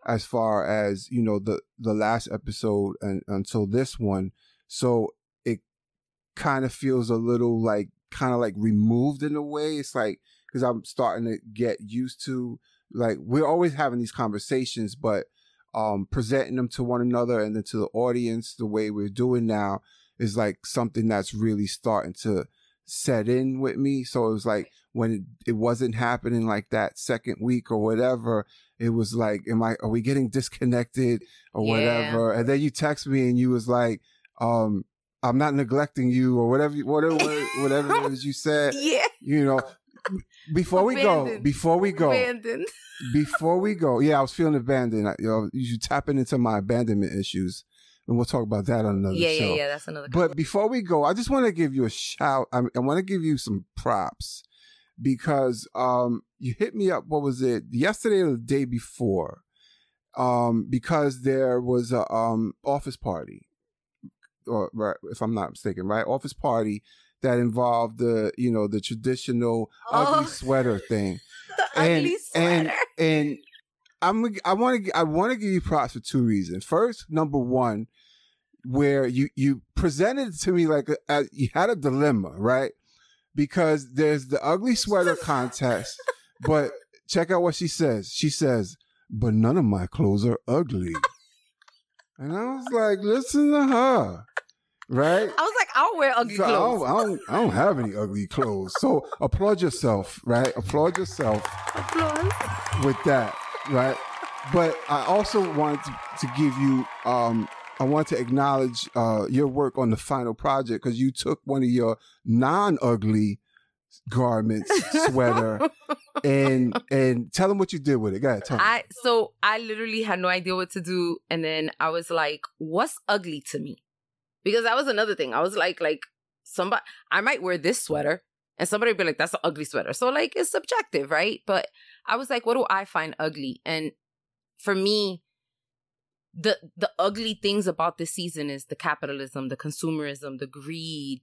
as far as, you know, the last episode and until this one. So it kind of feels a little like removed in a way. It's like, because I'm starting to get used to, like, we're always having these conversations, but presenting them to one another and then to the audience the way we're doing now is like something that's really starting to set in with me. So it was like, when it wasn't happening like that second week or whatever, it was like, are we getting disconnected or whatever? And then you text me and you was like, I'm not neglecting you, or whatever it was you said. Yeah. You know, before we go, yeah, I was feeling abandoned. You tapping into my abandonment issues, and we'll talk about that on another show. Yeah, that's another. But before we go, I just want to give you a shout. I want to give you some props, because you hit me up. What was it, yesterday or the day before? Because there was a office party, or right, if I'm not mistaken, right? Office party that involved the traditional ugly sweater thing. Ugly sweater. And I want to give you props for two reasons. First, number one, where you presented it to me like you had a dilemma, right? Because there's the ugly sweater contest, but check out what she says. She says, "But none of my clothes are ugly." And I was like, listen to her. Right? I was like, I'll wear ugly clothes. I don't have any ugly clothes. So applaud yourself, right? Applaud yourself. Applause. With that, right? But I also wanted to give you, I want to acknowledge your work on the final project, because you took one of your non-ugly garments, sweater, and tell them what you did with it. Go ahead, tell them. So I literally had no idea what to do. And then I was like, what's ugly to me? Because that was another thing. I was like somebody, I might wear this sweater and somebody would be like, that's an ugly sweater. So like, it's subjective, right? But I was like, what do I find ugly? And for me, the ugly things about this season is the capitalism, the consumerism, the greed,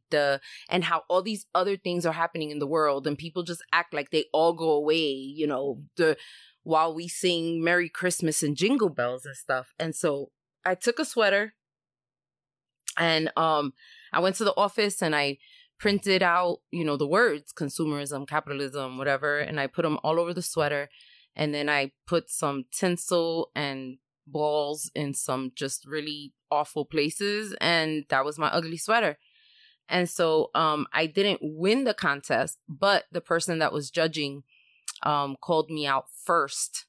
and how all these other things are happening in the world, and people just act like they all go away, while we sing Merry Christmas and Jingle Bells and stuff. And so I took a sweater and I went to the office and I printed out, the words consumerism, capitalism, whatever, and I put them all over the sweater, and then I put some tinsel and balls in some just really awful places, and that was my ugly sweater. And so I didn't win the contest, but the person that was judging called me out first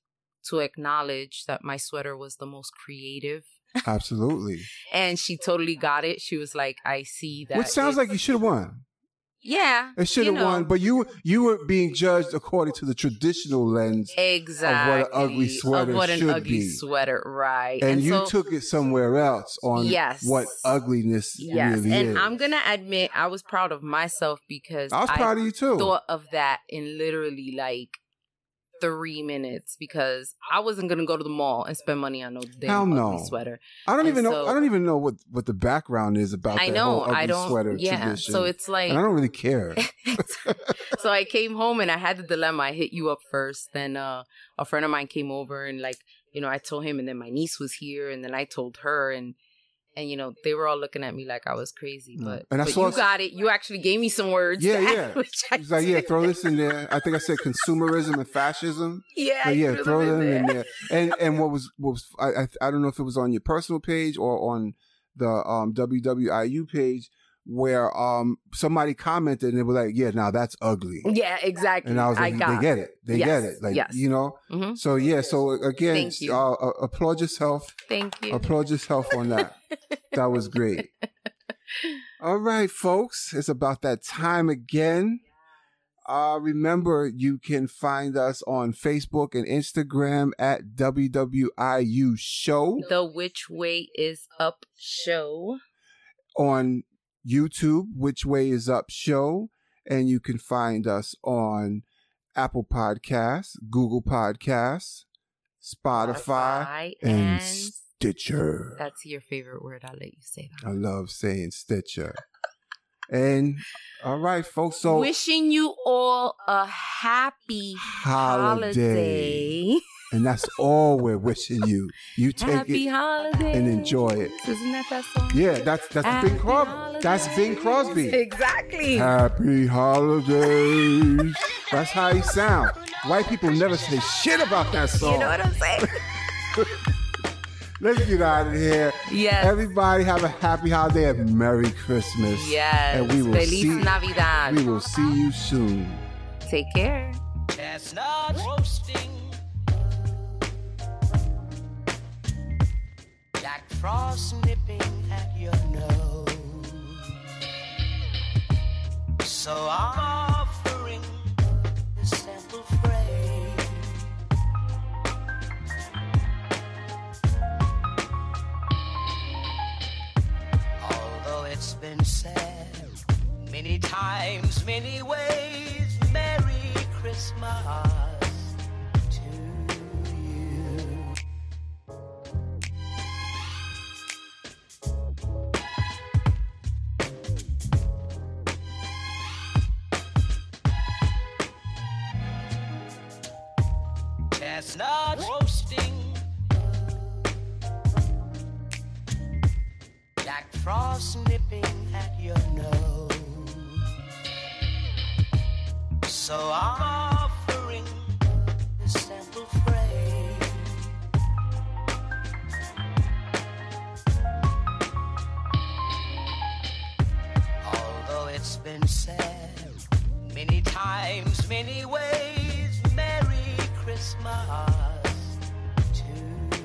to acknowledge that my sweater was the most creative. Absolutely. And she totally got it. She was like, I see that. Which sounds like you should have won. Yeah. It should have won, but you were being judged according to the traditional lens. Exactly. Of what an ugly sweater should be. Of what an ugly sweater, right. And you took it somewhere else on what ugliness really is. And I'm going to admit, I was proud of myself, because I was proud of you too. Thought of that in literally 3 minutes, because I wasn't gonna go to the mall and spend money on no damn ugly sweater. I don't even know what the background is about. I know. Whole ugly sweater tradition. So it's like, and I don't really care. So I came home and I had the dilemma. I hit you up first. Then a friend of mine came over and I told him, and then my niece was here, and then I told her, and they were all looking at me like I was crazy, but you got it. You actually gave me some words. Yeah. He's like, throw this in there. I think I said consumerism and fascism. Yeah, but yeah, throw them in there. And what was I don't know if it was on your personal page or on the WWIU page, where somebody commented and they were like, yeah, now that's ugly. Yeah, exactly. And I was like, they get it. They get it. Like, you know? Mm-hmm. So, yeah. So, again, applaud yourself. Thank you. Applaud yourself on that. That was great. All right, folks. It's about that time again. Remember, you can find us on Facebook and Instagram at WWIU Show. The Which Way Is Up Show. On YouTube, Which Way Is Up Show, and you can find us on Apple Podcasts, Google Podcasts, Spotify, and Stitcher. That's your favorite word. I'll let you say that. I love saying Stitcher. And all right, folks. So wishing you all a happy holiday. And that's all we're wishing you. You take happy it holidays. And enjoy it. Isn't that song? Yeah, that's Bing Crosby. That's Bing Crosby. Exactly. Happy holidays. That's how he sounds. White people never say shit about that song. You know what I'm saying? Let's get out of here. Yes. Everybody have a happy holiday and Merry Christmas. Yes. And we will Feliz Navidad. We will see you soon. Take care. That's not roasting. Jack Frost nipping at your nose. So I'm offering a simple phrase. Although it's been said many times, many ways, Merry Christmas. That's not roasting. Jack Frost nipping at your nose. So I'm offering a simple phrase. Although it's been said many times, many ways, Merry Christmas to you.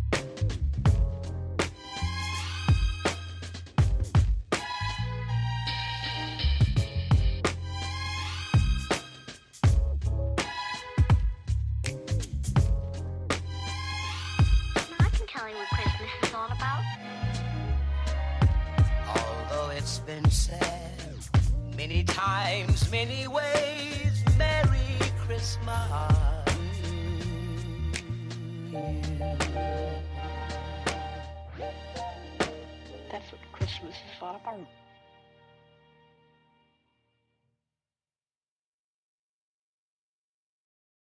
Now I can tell you what Christmas is all about. It's been said many times, many ways, Merry Christmas. That's what Christmas is all about.